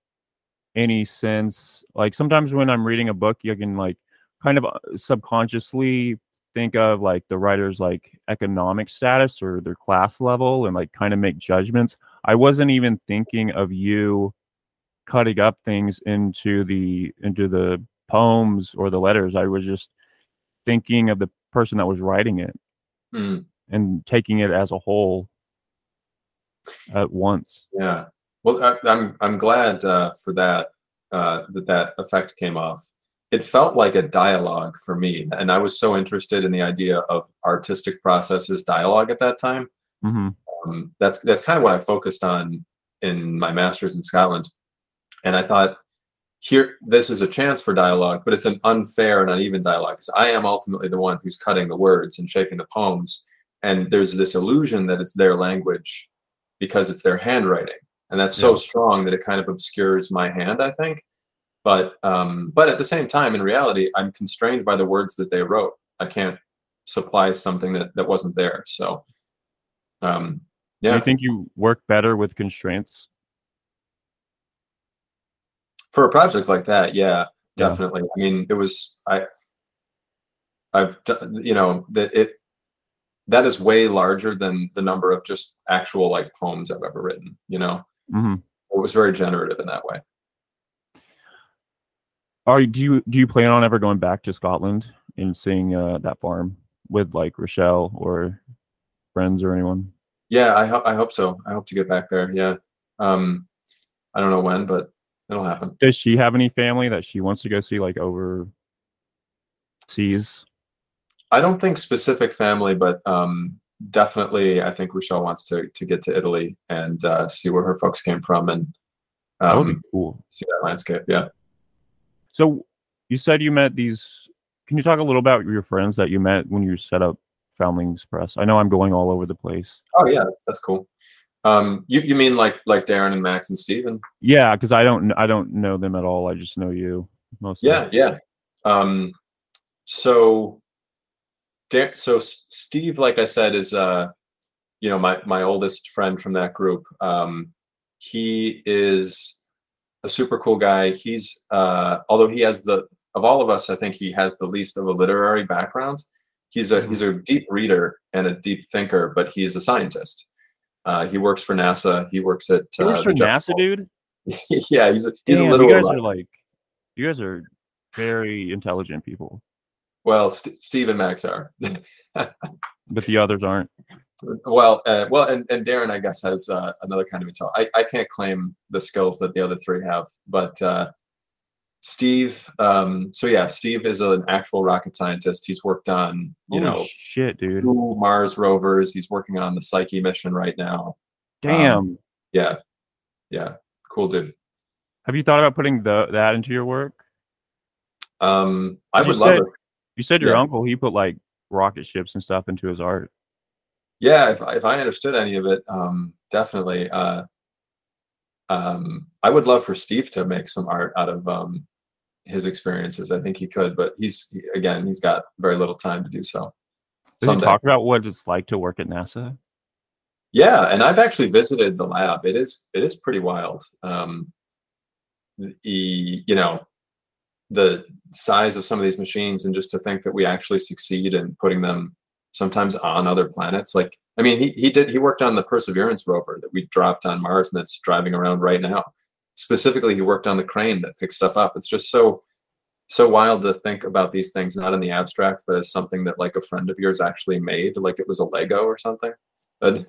any sense. Like, sometimes when I'm reading a book, you can, like, kind of subconsciously think of, like, the writer's, like, economic status or their class level and, like, kind of make judgments. I wasn't even thinking of you cutting up things into the into the poems or the letters. I was just thinking of the person that was writing it mm. and taking it as a whole at once. Yeah. Well, I, I'm I'm glad uh, for that uh, that that effect came off. It felt like a dialogue for me. And I was so interested in the idea of artistic processes, dialogue at that time. Mm-hmm. Um, that's, that's kind of what I focused on in my master's in Scotland. And I thought, here, this is a chance for dialogue, but it's an unfair and uneven dialogue, because I am ultimately the one who's cutting the words and shaping the poems. And there's this illusion that it's their language because it's their handwriting. And that's yeah. so strong that it kind of obscures my hand, I think. But um, but at the same time, in reality, I'm constrained by the words that they wrote. I can't supply something that, that wasn't there. So, um, yeah. Do you think you work better with constraints? For a project like that, yeah, yeah. definitely. I mean, it was, I, I've, you know, that it, that is way larger than the number of just actual, like, poems I've ever written, you know? Mm-hmm. It was very generative in that way. Are you, do you do you plan on ever going back to Scotland and seeing uh, that farm with, like, Rochelle or friends or anyone? Yeah, I hope I hope so. I hope to get back there. Yeah, um, I don't know when, but it'll happen. Does she have any family that she wants to go see, like, overseas? I don't think specific family, but um, definitely, I think Rochelle wants to to get to Italy and uh, see where her folks came from and um, that would be cool. See that landscape. Yeah. So you said you met these, can you talk a little about your friends that you met when you set up Foundlings Press? I know I'm going all over the place. Oh yeah, that's cool. Um, you, you mean like, like Darren and Max and Steven? Yeah. Cause I don't, I don't know them at all. I just know you mostly. Yeah. Yeah. Um, so, so Steve, like I said, is, uh, you know, my, my oldest friend from that group. Um, he is a super cool guy. He's uh although he has the of all of us, I think he has the least of a literary background. He's a he's a deep reader and a deep thinker, but he's a scientist. Uh he works for NASA. He works at he works uh, for NASA, dude. Yeah, he's a he's Damn, a literal you guys are like You guys are very intelligent people. Well, St- Steve and Max are. But the others aren't. Well, uh, well, and, and Darren, I guess, has uh, another kind of intelligence. I, I can't claim the skills that the other three have, but uh, Steve. Um, so yeah, Steve is an actual rocket scientist. He's worked on, you Holy know, shit, dude, two Mars rovers. He's working on the Psyche mission right now. Damn. Um, yeah, yeah, cool, dude. Have you thought about putting the, that into your work? Um, I would love it. You said your yeah. uncle, he put like rocket ships and stuff into his art. Yeah, if, if I understood any of it, um, definitely. Uh, um, I would love for Steve to make some art out of um, his experiences. I think he could, but he's, again, he's got very little time to do so. Does Someday. He talk about what it's like to work at NASA? Yeah, and I've actually visited the lab. It is it is pretty wild. Um, the, you know, the size of some of these machines, and just to think that we actually succeed in putting them sometimes on other planets. Like, I mean, he he did, he worked on the Perseverance rover that we dropped on Mars, and that's driving around right now. Specifically, he worked on the crane that picks stuff up. It's just so, so wild to think about these things, not in the abstract, but as something that like a friend of yours actually made, like it was a Lego or something. But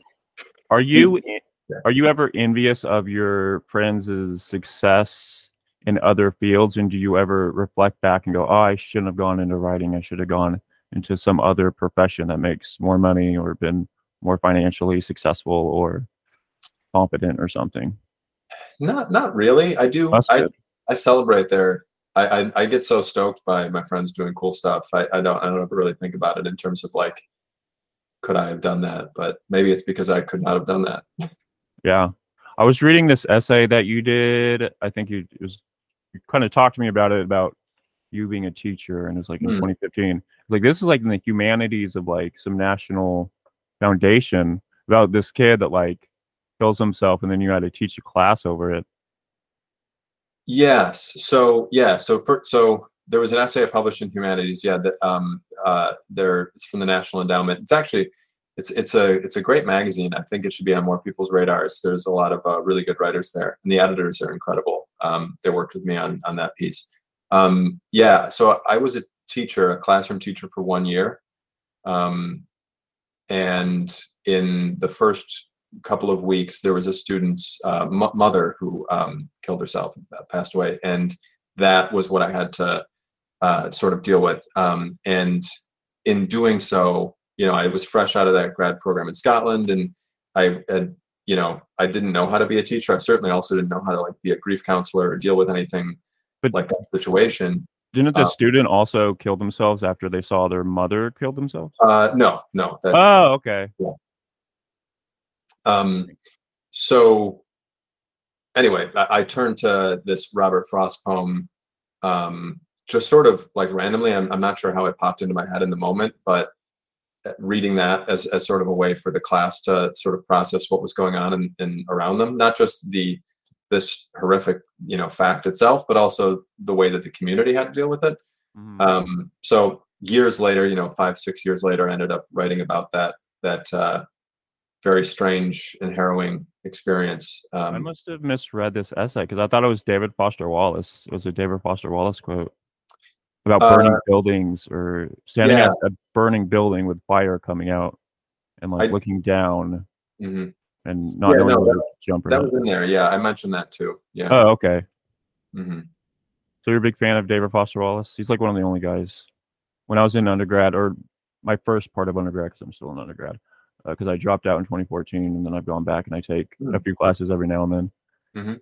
are you, yeah. are you ever envious of your friends' success in other fields? And do you ever reflect back and go, oh, I shouldn't have gone into writing. I should have gone into some other profession that makes more money or been more financially successful or competent or something? Not, not really. I do. I, I celebrate their, I, I, I get so stoked by my friends doing cool stuff. I, I don't, I don't ever really think about it in terms of like, could I have done that? But maybe it's because I could not have done that. Yeah. I was reading this essay that you did. I think you, it was, you kind of talked to me about it, about you being a teacher, and it was like in mm. twenty fifteen. Like, this is like in the humanities of like some national foundation about this kid that like kills himself, and then you had to teach a class over it. Yes. So yeah. So for, so there was an essay I published in humanities. Yeah. That um uh there it's from the National Endowment. It's actually it's it's a it's a great magazine. I think it should be on more people's radars. There's a lot of uh, really good writers there, and the editors are incredible. Um, they worked with me on on that piece. Um, yeah. So I was a teacher, a classroom teacher for one year. Um, and in the first couple of weeks, there was a student's uh, m- mother who um, killed herself, passed away. And that was what I had to uh, sort of deal with. Um, and in doing so, you know, I was fresh out of that grad program in Scotland, and I had, you know, I didn't know how to be a teacher. I certainly also didn't know how to like be a grief counselor or deal with anything but like that situation. Didn't the um, student also kill themselves after they saw their mother kill themselves? Uh, no, no. That, oh, okay. Yeah. Um. So, anyway, I, I turned to this Robert Frost poem, um, just sort of like randomly. I'm I'm not sure how it popped into my head in the moment, but reading that as as sort of a way for the class to sort of process what was going on and and around them, not just the this horrific, you know, fact itself, but also the way that the community had to deal with it. Mm. Um, so years later, you know, five, six years later, I ended up writing about that, that uh, very strange and harrowing experience. Um, I must have misread this essay because I thought it was David Foster Wallace. It was a David Foster Wallace quote about burning uh, buildings or standing yeah. at a burning building with fire coming out and like I, looking down. Mm-hmm. And not yeah, knowing no, where that, to jump or that not. Was in there. Yeah, I mentioned that too. Yeah. Oh, okay. Mm-hmm. So you're a big fan of David Foster Wallace? He's like one of the only guys. When I was in undergrad, or my first part of undergrad, because I'm still in undergrad, because uh, I dropped out in twenty fourteen, and then I've gone back and I take mm-hmm. a few classes every now and then. Mm-hmm.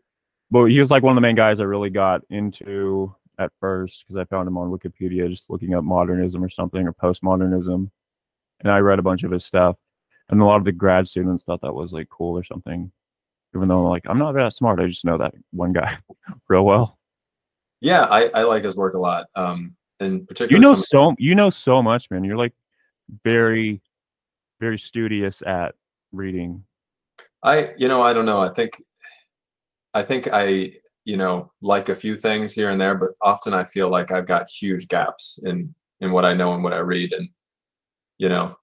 But he was like one of the main guys I really got into at first, because I found him on Wikipedia just looking up modernism or something, or postmodernism, and I read a bunch of his stuff. And a lot of the grad students thought that was like cool or something, even though like I'm not that smart. I just know that one guy real well. Yeah, I, I like his work a lot. Um, and particularly, you know, some- so you know so much, man. You're like very, very studious at reading. I, you know, I don't know. I think, I think I, you know, like a few things here and there, but often I feel like I've got huge gaps in in what I know and what I read, and you know.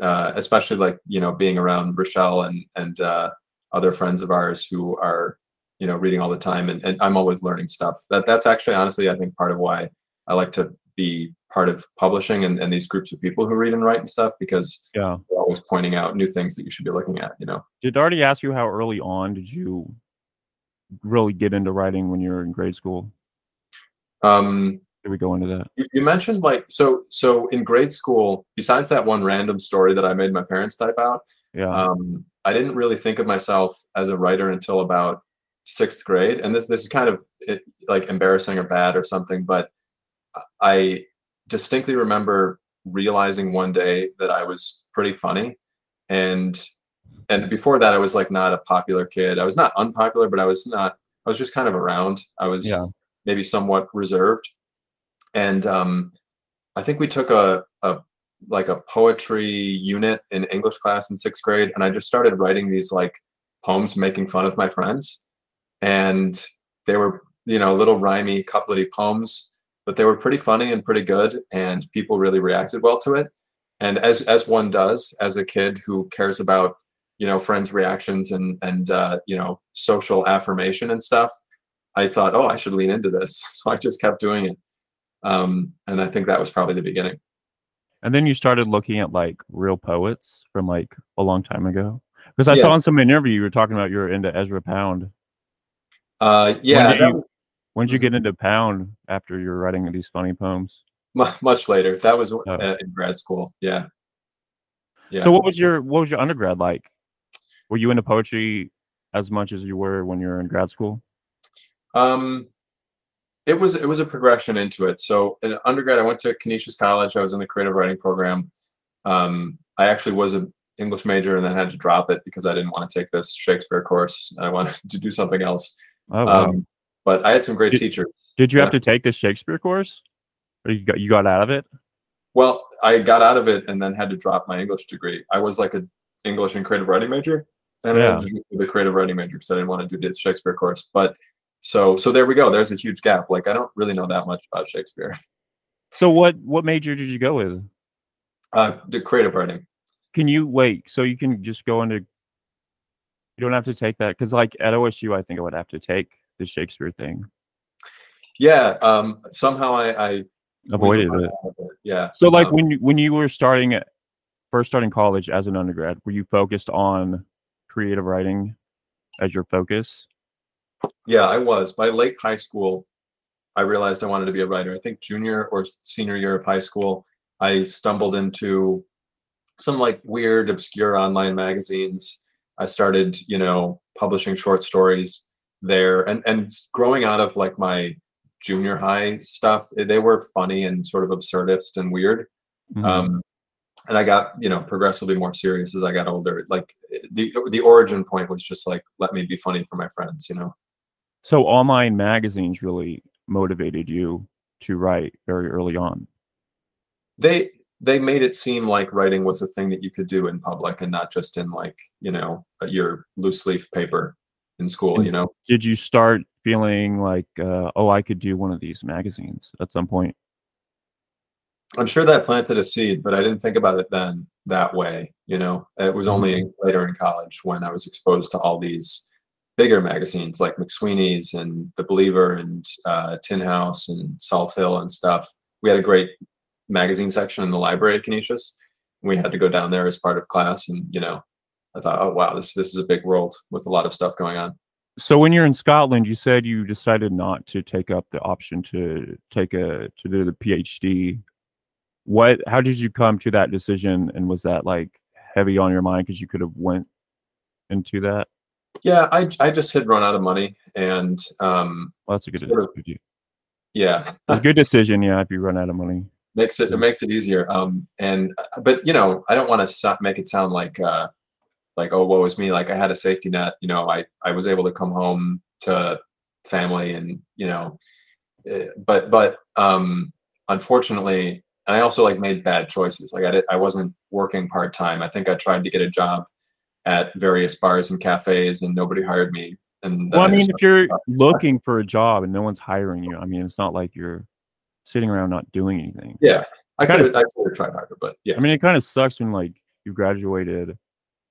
Uh, especially like, you know, being around Rochelle and and uh, other friends of ours who are you know, reading all the time, and, and I'm always learning stuff. That that's actually, honestly, I think part of why I like to be part of publishing and, and these groups of people who read and write and stuff, because yeah. they're always pointing out new things that you should be looking at, you know. Did Darty ask you how early on did you really get into writing when you were in grade school? Um, Did we go into that? You, you mentioned like, so, so in grade school, besides that one random story that I made my parents type out, yeah. um, I didn't really think of myself as a writer until about sixth grade. And this, this is kind of it, like embarrassing or bad or something, but I distinctly remember realizing one day that I was pretty funny. And, and before that, I was like, not a popular kid. I was not unpopular, but I was not, I was just kind of around. I was yeah. maybe somewhat reserved. And um, I think we took a, a like a poetry unit in English class in sixth grade. And I just started writing these like poems, making fun of my friends. And they were, you know, little rhymey couplety poems, but they were pretty funny and pretty good. And people really reacted well to it. And as, as one does as a kid who cares about, you know, friends' reactions and, and uh, you know, social affirmation and stuff, I thought, oh, I should lean into this. So I just kept doing it. Um, and I think that was probably the beginning. And then you started looking at like real poets from like a long time ago, because I yeah. saw in some interview you were talking about you were into Ezra Pound. Uh, yeah. When did, you, was... when did you get into Pound after you were writing these funny poems? M- much later. That was oh. uh, in grad school. Yeah. Yeah. So what was your what was your undergrad like? Were you into poetry as much as you were when you were in grad school? Um. It was it was a progression into it. So in undergrad, I went to Canisius College. I was in the creative writing program. Um, I actually was an English major and then had to drop it because I didn't want to take this Shakespeare course. I wanted to do something else. Oh, wow. um, but I had some great did, teachers. Did you yeah. have to take this Shakespeare course? Or you got you got out of it? Well, I got out of it and then had to drop my English degree. I was like an English and creative writing major, and yeah. I had to do the creative writing major because I didn't want to do the Shakespeare course, but. So, so there we go. There's a huge gap. Like, I don't really know that much about Shakespeare. So what, what major did you go with? Uh, the creative writing. Can you wait? So you can just go into, you don't have to take that. Cause like at O S U, I think I would have to take the Shakespeare thing. Yeah. Um, somehow I, I avoided it. it. Yeah. So like um, when you, when you were starting at first starting college as an undergrad, were you focused on creative writing as your focus? Yeah, I was. By late high school, I realized I wanted to be a writer. I think junior or senior year of high school, I stumbled into some like weird, obscure online magazines. I started, you know, publishing short stories there. And and growing out of like my junior high stuff, they were funny and sort of absurdist and weird. Mm-hmm. Um, and I got, you know, progressively more serious as I got older. Like the the origin point was just like, let me be funny for my friends, you know. So online magazines really motivated you to write very early on. They they made it seem like writing was a thing that you could do in public and not just in like, you know, your loose leaf paper in school, and you know. Did you start feeling like, uh, oh, I could do one of these magazines at some point? I'm sure that planted a seed, but I didn't think about it then that way. You know, it was only later in college when I was exposed to all these bigger magazines like McSweeney's and The Believer and uh, Tin House and Salt Hill and stuff. We had a great magazine section in the library at Canisius. We had to go down there as part of class. And, you know, I thought, oh, wow, this this is a big world with a lot of stuff going on. So when you're in Scotland, you said you decided not to take up the option to take a to do the PhD. What? How did you come to that decision? And was that like heavy on your mind because you could have went into that? Yeah, I I just had run out of money, and um, well, that's a good sort of, decision. Yeah, a good decision. Yeah, if you run out of money, makes it it makes it easier. Um, and but you know, I don't want to stop, make it sound like uh, like oh, woe is me. Like I had a safety net. You know, I I was able to come home to family, and you know, but but um, unfortunately, and I also like made bad choices. Like I did, I wasn't working part time. I think I tried to get a job at various bars and cafes, and nobody hired me. And well, I mean, if you're looking for a job and no one's hiring you, I mean, it's not like you're sitting around not doing anything. Yeah, I kind of I tried harder, but yeah. I mean, it kind of sucks when like you graduated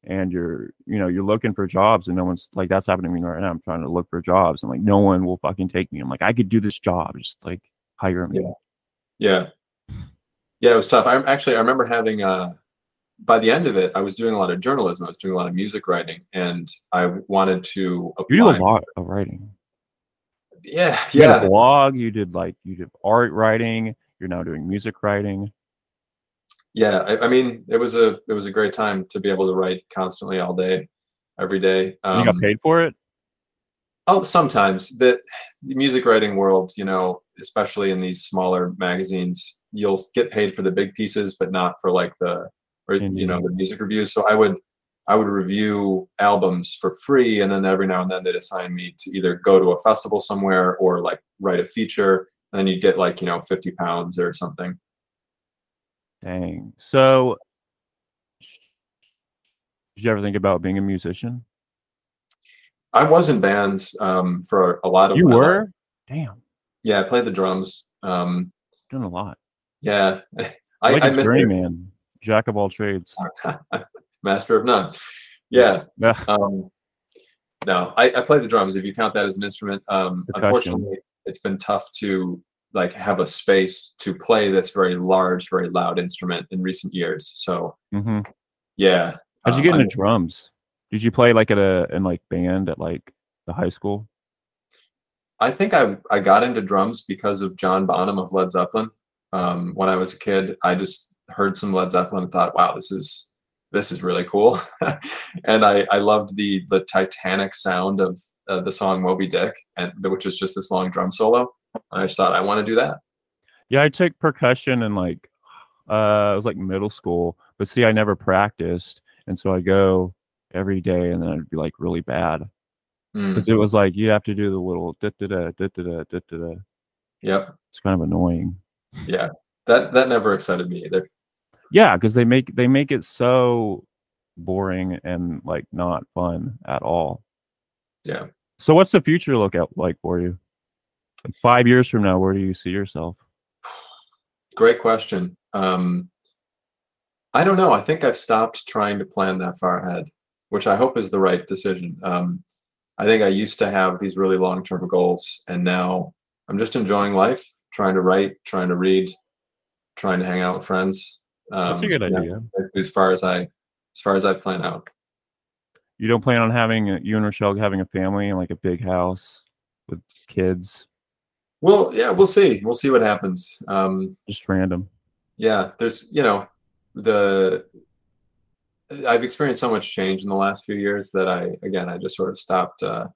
and you're, you know, you're looking for jobs, and no one's like, that's happening to me right now. I'm trying to look for jobs, and like, no one will fucking take me. I'm like, I could do this job, just like hire me. Yeah. Yeah. Yeah. It was tough. I actually, I remember having, uh, by the end of it, I was doing a lot of journalism. I was doing a lot of music writing, and I wanted to apply. You did a lot of writing. Yeah. You yeah. Did a blog. You did like, you did art writing. You're now doing music writing. Yeah, I, I mean, it was a it was a great time to be able to write constantly, all day, every day. Um, you got paid for it? Oh, sometimes the, the music writing world, you know, especially in these smaller magazines, you'll get paid for the big pieces, but not for like the or, you know, the music reviews. So I would I would review albums for free, and then every now and then they'd assign me to either go to a festival somewhere or like write a feature, and then you'd get like, you know, fifty pounds or something. Dang. So did you ever think about being a musician? I was in bands um, for a lot of You my were? Life. Damn. Yeah, I played the drums. Um, Doing a lot. Yeah. I, like I missed it. Man. Jack of all trades. Master of none. Yeah. um, no, I, I played the drums. If you count that as an instrument, um, unfortunately, it's been tough to like have a space to play this very large, very loud instrument in recent years. So mm-hmm. yeah. How'd you get um, into I, drums? Did you play like at a, in like band at like the high school? I think I, I got into drums because of John Bonham of Led Zeppelin. Um, when I was a kid, I just heard some Led Zeppelin and thought, wow, this is, this is really cool. And I, I loved the, the Titanic sound of uh, the song Moby Dick, and which is just this long drum solo. I just thought I want to do that. Yeah, I took percussion in like uh, it was like middle school, but see, I never practiced, and so I go every day, and then I'd be like really bad because mm. it was like you have to do the little da da da da da da da. Yep, it's kind of annoying. Yeah, that that never excited me either. Yeah, because they make they make it so boring and like not fun at all. Yeah. So what's the future look out like for you? Five years from now, where do you see yourself? Great question. Um, I don't know. I think I've stopped trying to plan that far ahead, which I hope is the right decision. Um, I think I used to have these really long-term goals, and now I'm just enjoying life, trying to write, trying to read, trying to hang out with friends. Um, That's a good idea. Yeah, as far as I, as far as I plan out. You don't plan on having a, you and Rochelle having a family and like a big house with kids? Well, yeah, we'll see. We'll see what happens. Um, Just random. Yeah, there's, you know, the I've experienced so much change in the last few years that I, again, I just sort of stopped, uh,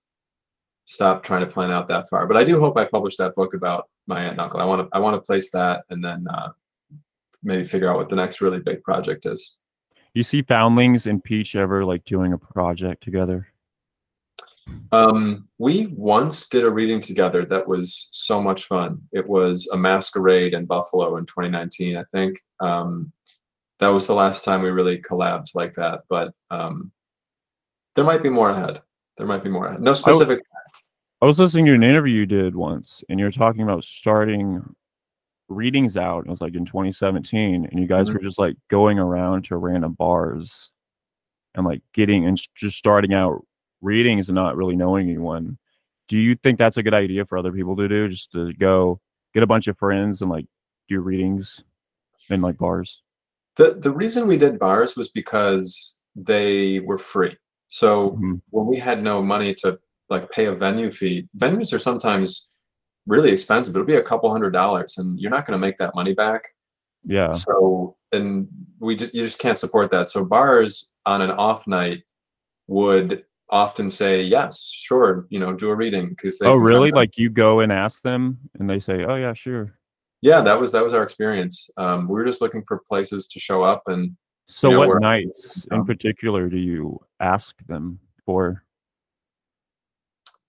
stopped trying to plan out that far. But I do hope I publish that book about my aunt and uncle. I want to, I want to place that, and then uh, maybe figure out what the next really big project is. You see Foundlings and Peach ever like doing a project together? Um, we once did a reading together that was so much fun. It was a masquerade in Buffalo in twenty nineteen, I think. Um, that was the last time we really collabed like that, but um, there might be more ahead. There might be more ahead. No specific. I was, I was listening to an interview you did once, and you were talking about starting readings out. And it was like in twenty seventeen, and you guys mm-hmm. were just like going around to random bars and like getting and just starting out readings and not really knowing anyone. Do you think that's a good idea for other people to do, just to go get a bunch of friends and like do readings in like bars? The the reason we did bars was because they were free. So mm-hmm. when we had no money to like pay a venue fee, venues are sometimes really expensive. It'll be a couple hundred dollars and you're not going to make that money back. Yeah. So, and we just, you just can't support that. So bars on an off night would often say, yes, sure, you know, do a reading, because they oh really kind of, like you go and ask them and they say, oh yeah, sure. Yeah, that was that was our experience. Um we were just looking for places to show up. And so you know, what nights in particular do you ask them for?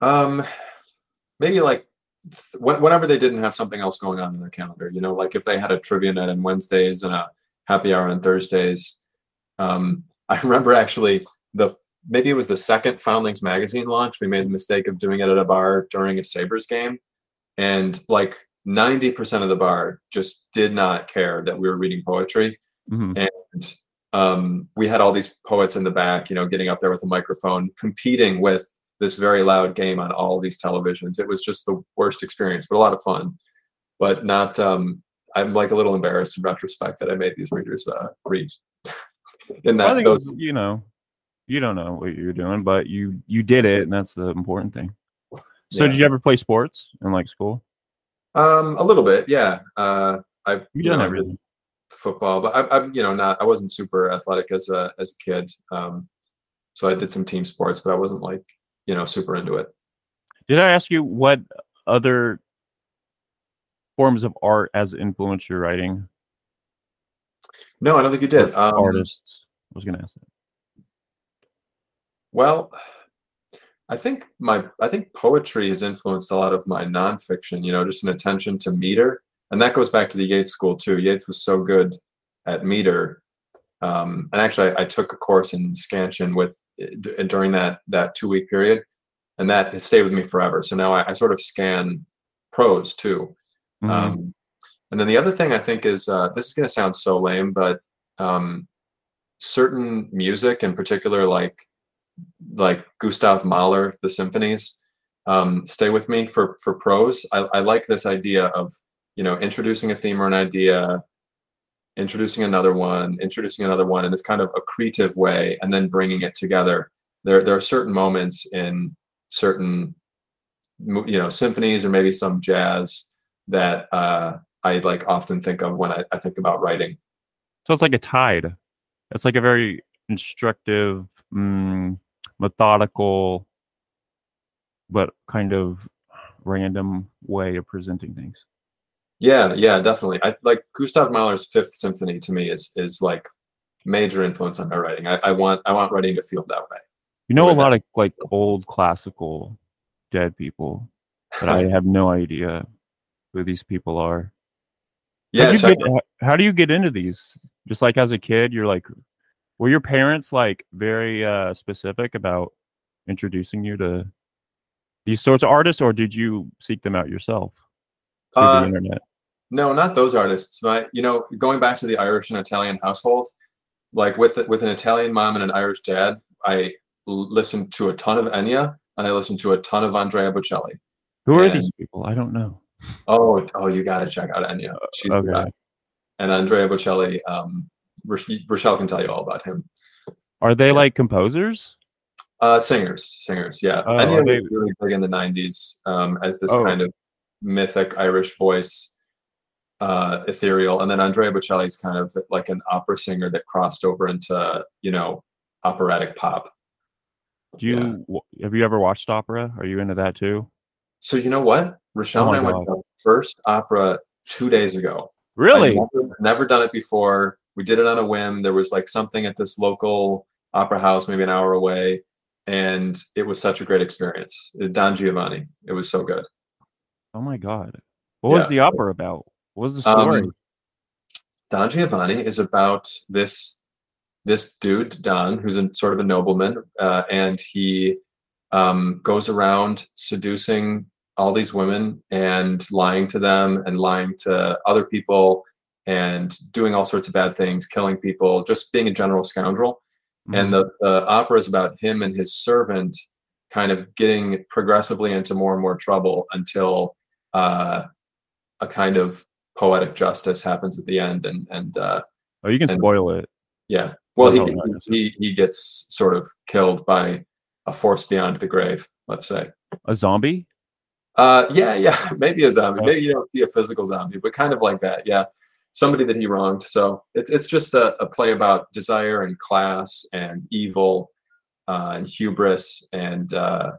Um maybe like th whenever they didn't have something else going on in their calendar, you know, like if they had a trivia night on Wednesdays and a happy hour on Thursdays. um I remember actually the maybe it was the second Foundlings magazine launch. We made the mistake of doing it at a bar during a Sabres game. And like ninety percent of the bar just did not care that we were reading poetry. Mm-hmm. And um, we had all these poets in the back, you know, getting up there with a microphone, competing with this very loud game on all these televisions. It was just the worst experience, but a lot of fun. But not, um, I'm like a little embarrassed in retrospect that I made these readers uh, read. In that, I think those, you know, you don't know what you're doing, but you you did it, and that's the important thing. So yeah. Did you ever play sports in like school? Um, a little bit, yeah. Uh, I've you done everything. Football, but I, I'm, you know, not. I wasn't super athletic as a as a kid. Um, so I did some team sports, but I wasn't like, you know, super into it. Did I ask you what other forms of art has influenced your writing? No, I don't think you did. Um, Artists. I was going to ask that. Well, I think my I think poetry has influenced a lot of my nonfiction. You know, just an attention to meter, and that goes back to the Yates school too. Yates was so good at meter, um, and actually, I, I took a course in scansion with d during that that two week period, and that has stayed with me forever. So now I, I sort of scan prose too. Mm-hmm. um, and then the other thing I think is uh, this is going to sound so lame, but um, certain music in particular, like. like Gustav Mahler, the symphonies, um, stay with me for, for prose. I, I like this idea of, you know, introducing a theme or an idea, introducing another one, introducing another one in this kind of accretive way, and then bringing it together. There, there are certain moments in certain, you know, symphonies or maybe some jazz that uh, I like often think of when I, I think about writing. So it's like a tide. It's like a very instructive, Mm, methodical, but kind of random way of presenting things. Yeah, yeah, definitely. I like Gustav Mahler's Fifth Symphony. To me, is is like major influence on my writing. I, I want I want writing to feel that way. You know, a lot of like old classical dead people, but I have no idea who these people are. Yeah. How'd you get, how do you get into these? Just like as a kid, you're like. Were your parents like very uh, specific about introducing you to these sorts of artists, or did you seek them out yourself through uh, the internet? No, not those artists. My, you know, going back to the Irish and Italian household, like with with an Italian mom and an Irish dad, I listened to a ton of Enya and I listened to a ton of Andrea Bocelli. Who and, are these people? I don't know. Oh, oh, you got to check out Enya. She's okay. Back. And Andrea Bocelli. Um, Rochelle can tell you all about him. Are they yeah. like composers? Uh, singers, singers, yeah. Oh, Enya was really big in the nineties um, as this oh. kind of mythic Irish voice, uh, ethereal. And then Andrea Bocelli's kind of like an opera singer that crossed over into, you know, operatic pop. Do you yeah. have you ever watched opera? Are you into that too? So you know what? Rochelle oh and I God. went to the first opera two days ago. Really? Never, never done it before. We did it on a whim. There was like something at this local opera house, maybe an hour away. And it was such a great experience. Don Giovanni. It was so good. Oh my God. What yeah. was the opera about? What was the story? Um, Don Giovanni is about this, this dude, Don, who's a, sort of a nobleman. Uh, and he um, goes around seducing all these women and lying to them and lying to other people. And doing all sorts of bad things, killing people, just being a general scoundrel. Mm-hmm. And the, the opera is about him and his servant kind of getting progressively into more and more trouble until uh, a kind of poetic justice happens at the end. And, and uh, oh, you can and, spoil it. Yeah. Well, he, he, he gets sort of killed by a force beyond the grave, let's say. A zombie? Uh, yeah, yeah. Maybe a zombie. Oh. Maybe you don't see a physical zombie, but kind of like that. Yeah. Somebody that he wronged. So it's it's just a, a play about desire and class and evil uh, and hubris and uh,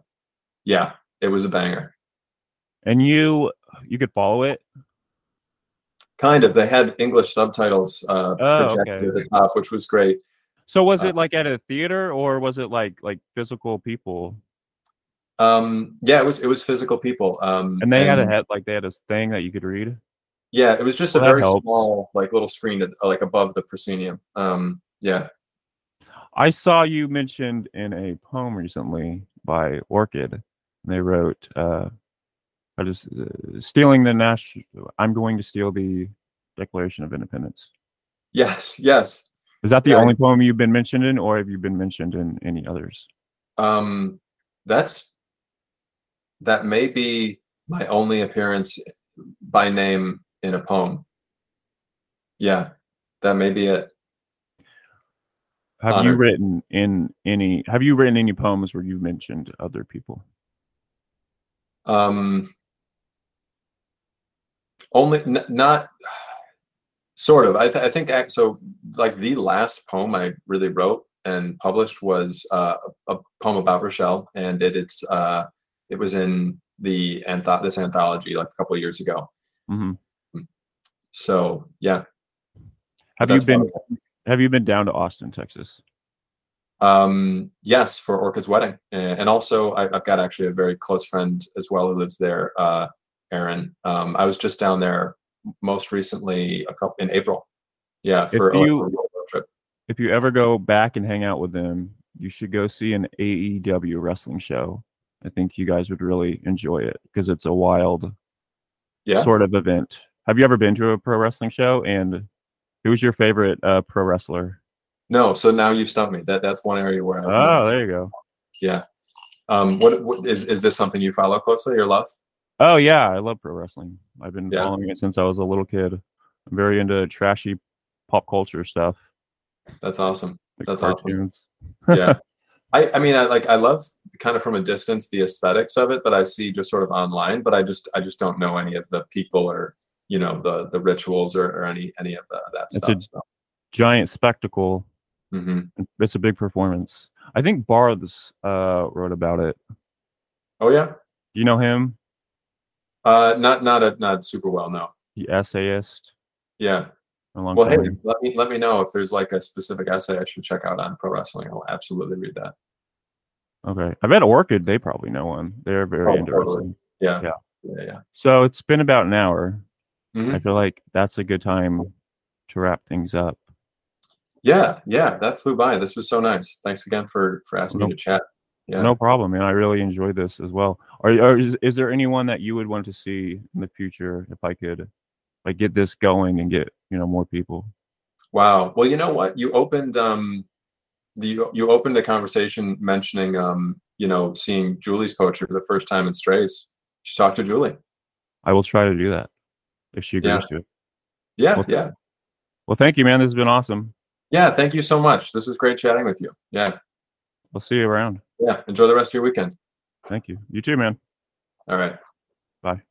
yeah, it was a banger. And you you could follow it. Kind of. They had English subtitles uh, oh, projected okay. at the top, which was great. So was uh, it like at a theater or was it like like physical people? Um, yeah, it was it was physical people. Um, and they and, had a head like they had a thing that you could read. Yeah, it was just well, a very small, like little screen, to, like above the proscenium. Um, yeah. I saw you mentioned in a poem recently by Orchid. They wrote, uh, "I just uh, stealing the national. I'm going to steal the Declaration of Independence." Yes, yes. Is that the yeah. only poem you've been mentioned in, or have you been mentioned in any others? Um, that's that may be my only appearance by name in a poem. Yeah, that may be it. Have Honored. you written in any? Have you written any poems where you've mentioned other people? Um, only n not. Sort of. I, th I think so. Like the last poem I really wrote and published was uh, a poem about Rochelle, and it, it's uh, it was in the antho this anthology like a couple of years ago. Mm-hmm. So yeah. Have you been fun. Have you been down to Austin, Texas? Um, yes, for Orca's wedding, and also I, I've got actually a very close friend as well who lives there, uh, Aaron. Um, I was just down there most recently a couple in April. Yeah, for a road trip. If you ever go back and hang out with them, you should go see an A E W wrestling show. I think you guys would really enjoy it because it's a wild yeah. sort of event. Have you ever been to a pro wrestling show? And who was your favorite uh, pro wrestler? No, so now you've stumped me. That that's one area where. I oh, there you go. Yeah. Um, what, what is is this something you follow closely or love? Oh yeah, I love pro wrestling. I've been yeah. following it since I was a little kid. I'm very into trashy pop culture stuff. That's awesome. Like That's cartoons. awesome. Yeah, I, I mean, I like I love kind of from a distance the aesthetics of it that I see just sort of online, but I just I just don't know any of the people or you know the the rituals or, or any any of the, that it's stuff. It's a so. giant spectacle. Mm-hmm. It's a big performance. I think Barthes uh, wrote about it. Oh yeah, do you know him? Uh, not not a not super well, no. The essayist. Yeah. Well, hey, let me let me know if there's like a specific essay I should check out on pro wrestling. I'll absolutely read that. Okay, I bet Orchid. They probably know one. They're very oh, into totally. wrestling. Yeah. yeah, yeah, yeah. So it's been about an hour. Mm-hmm. I feel like that's a good time to wrap things up. Yeah, yeah, that flew by. This was so nice. Thanks again for for asking nope. me to chat. Yeah. No problem, man. I really enjoyed this as well. Are, are is, is there anyone that you would want to see in the future if I could, like, get this going and get you know more people? Wow. Well, you know what? You opened um, the you opened the conversation mentioning um, you know, seeing Julie's poetry for the first time in Strays. You should talk to Julie. I will try to do that if she agrees yeah. to it. Yeah. Well, yeah. Well, thank you, man. This has been awesome. Yeah. Thank you so much. This was great chatting with you. Yeah. We'll see you around. Yeah. Enjoy the rest of your weekend. Thank you. You too, man. All right. Bye.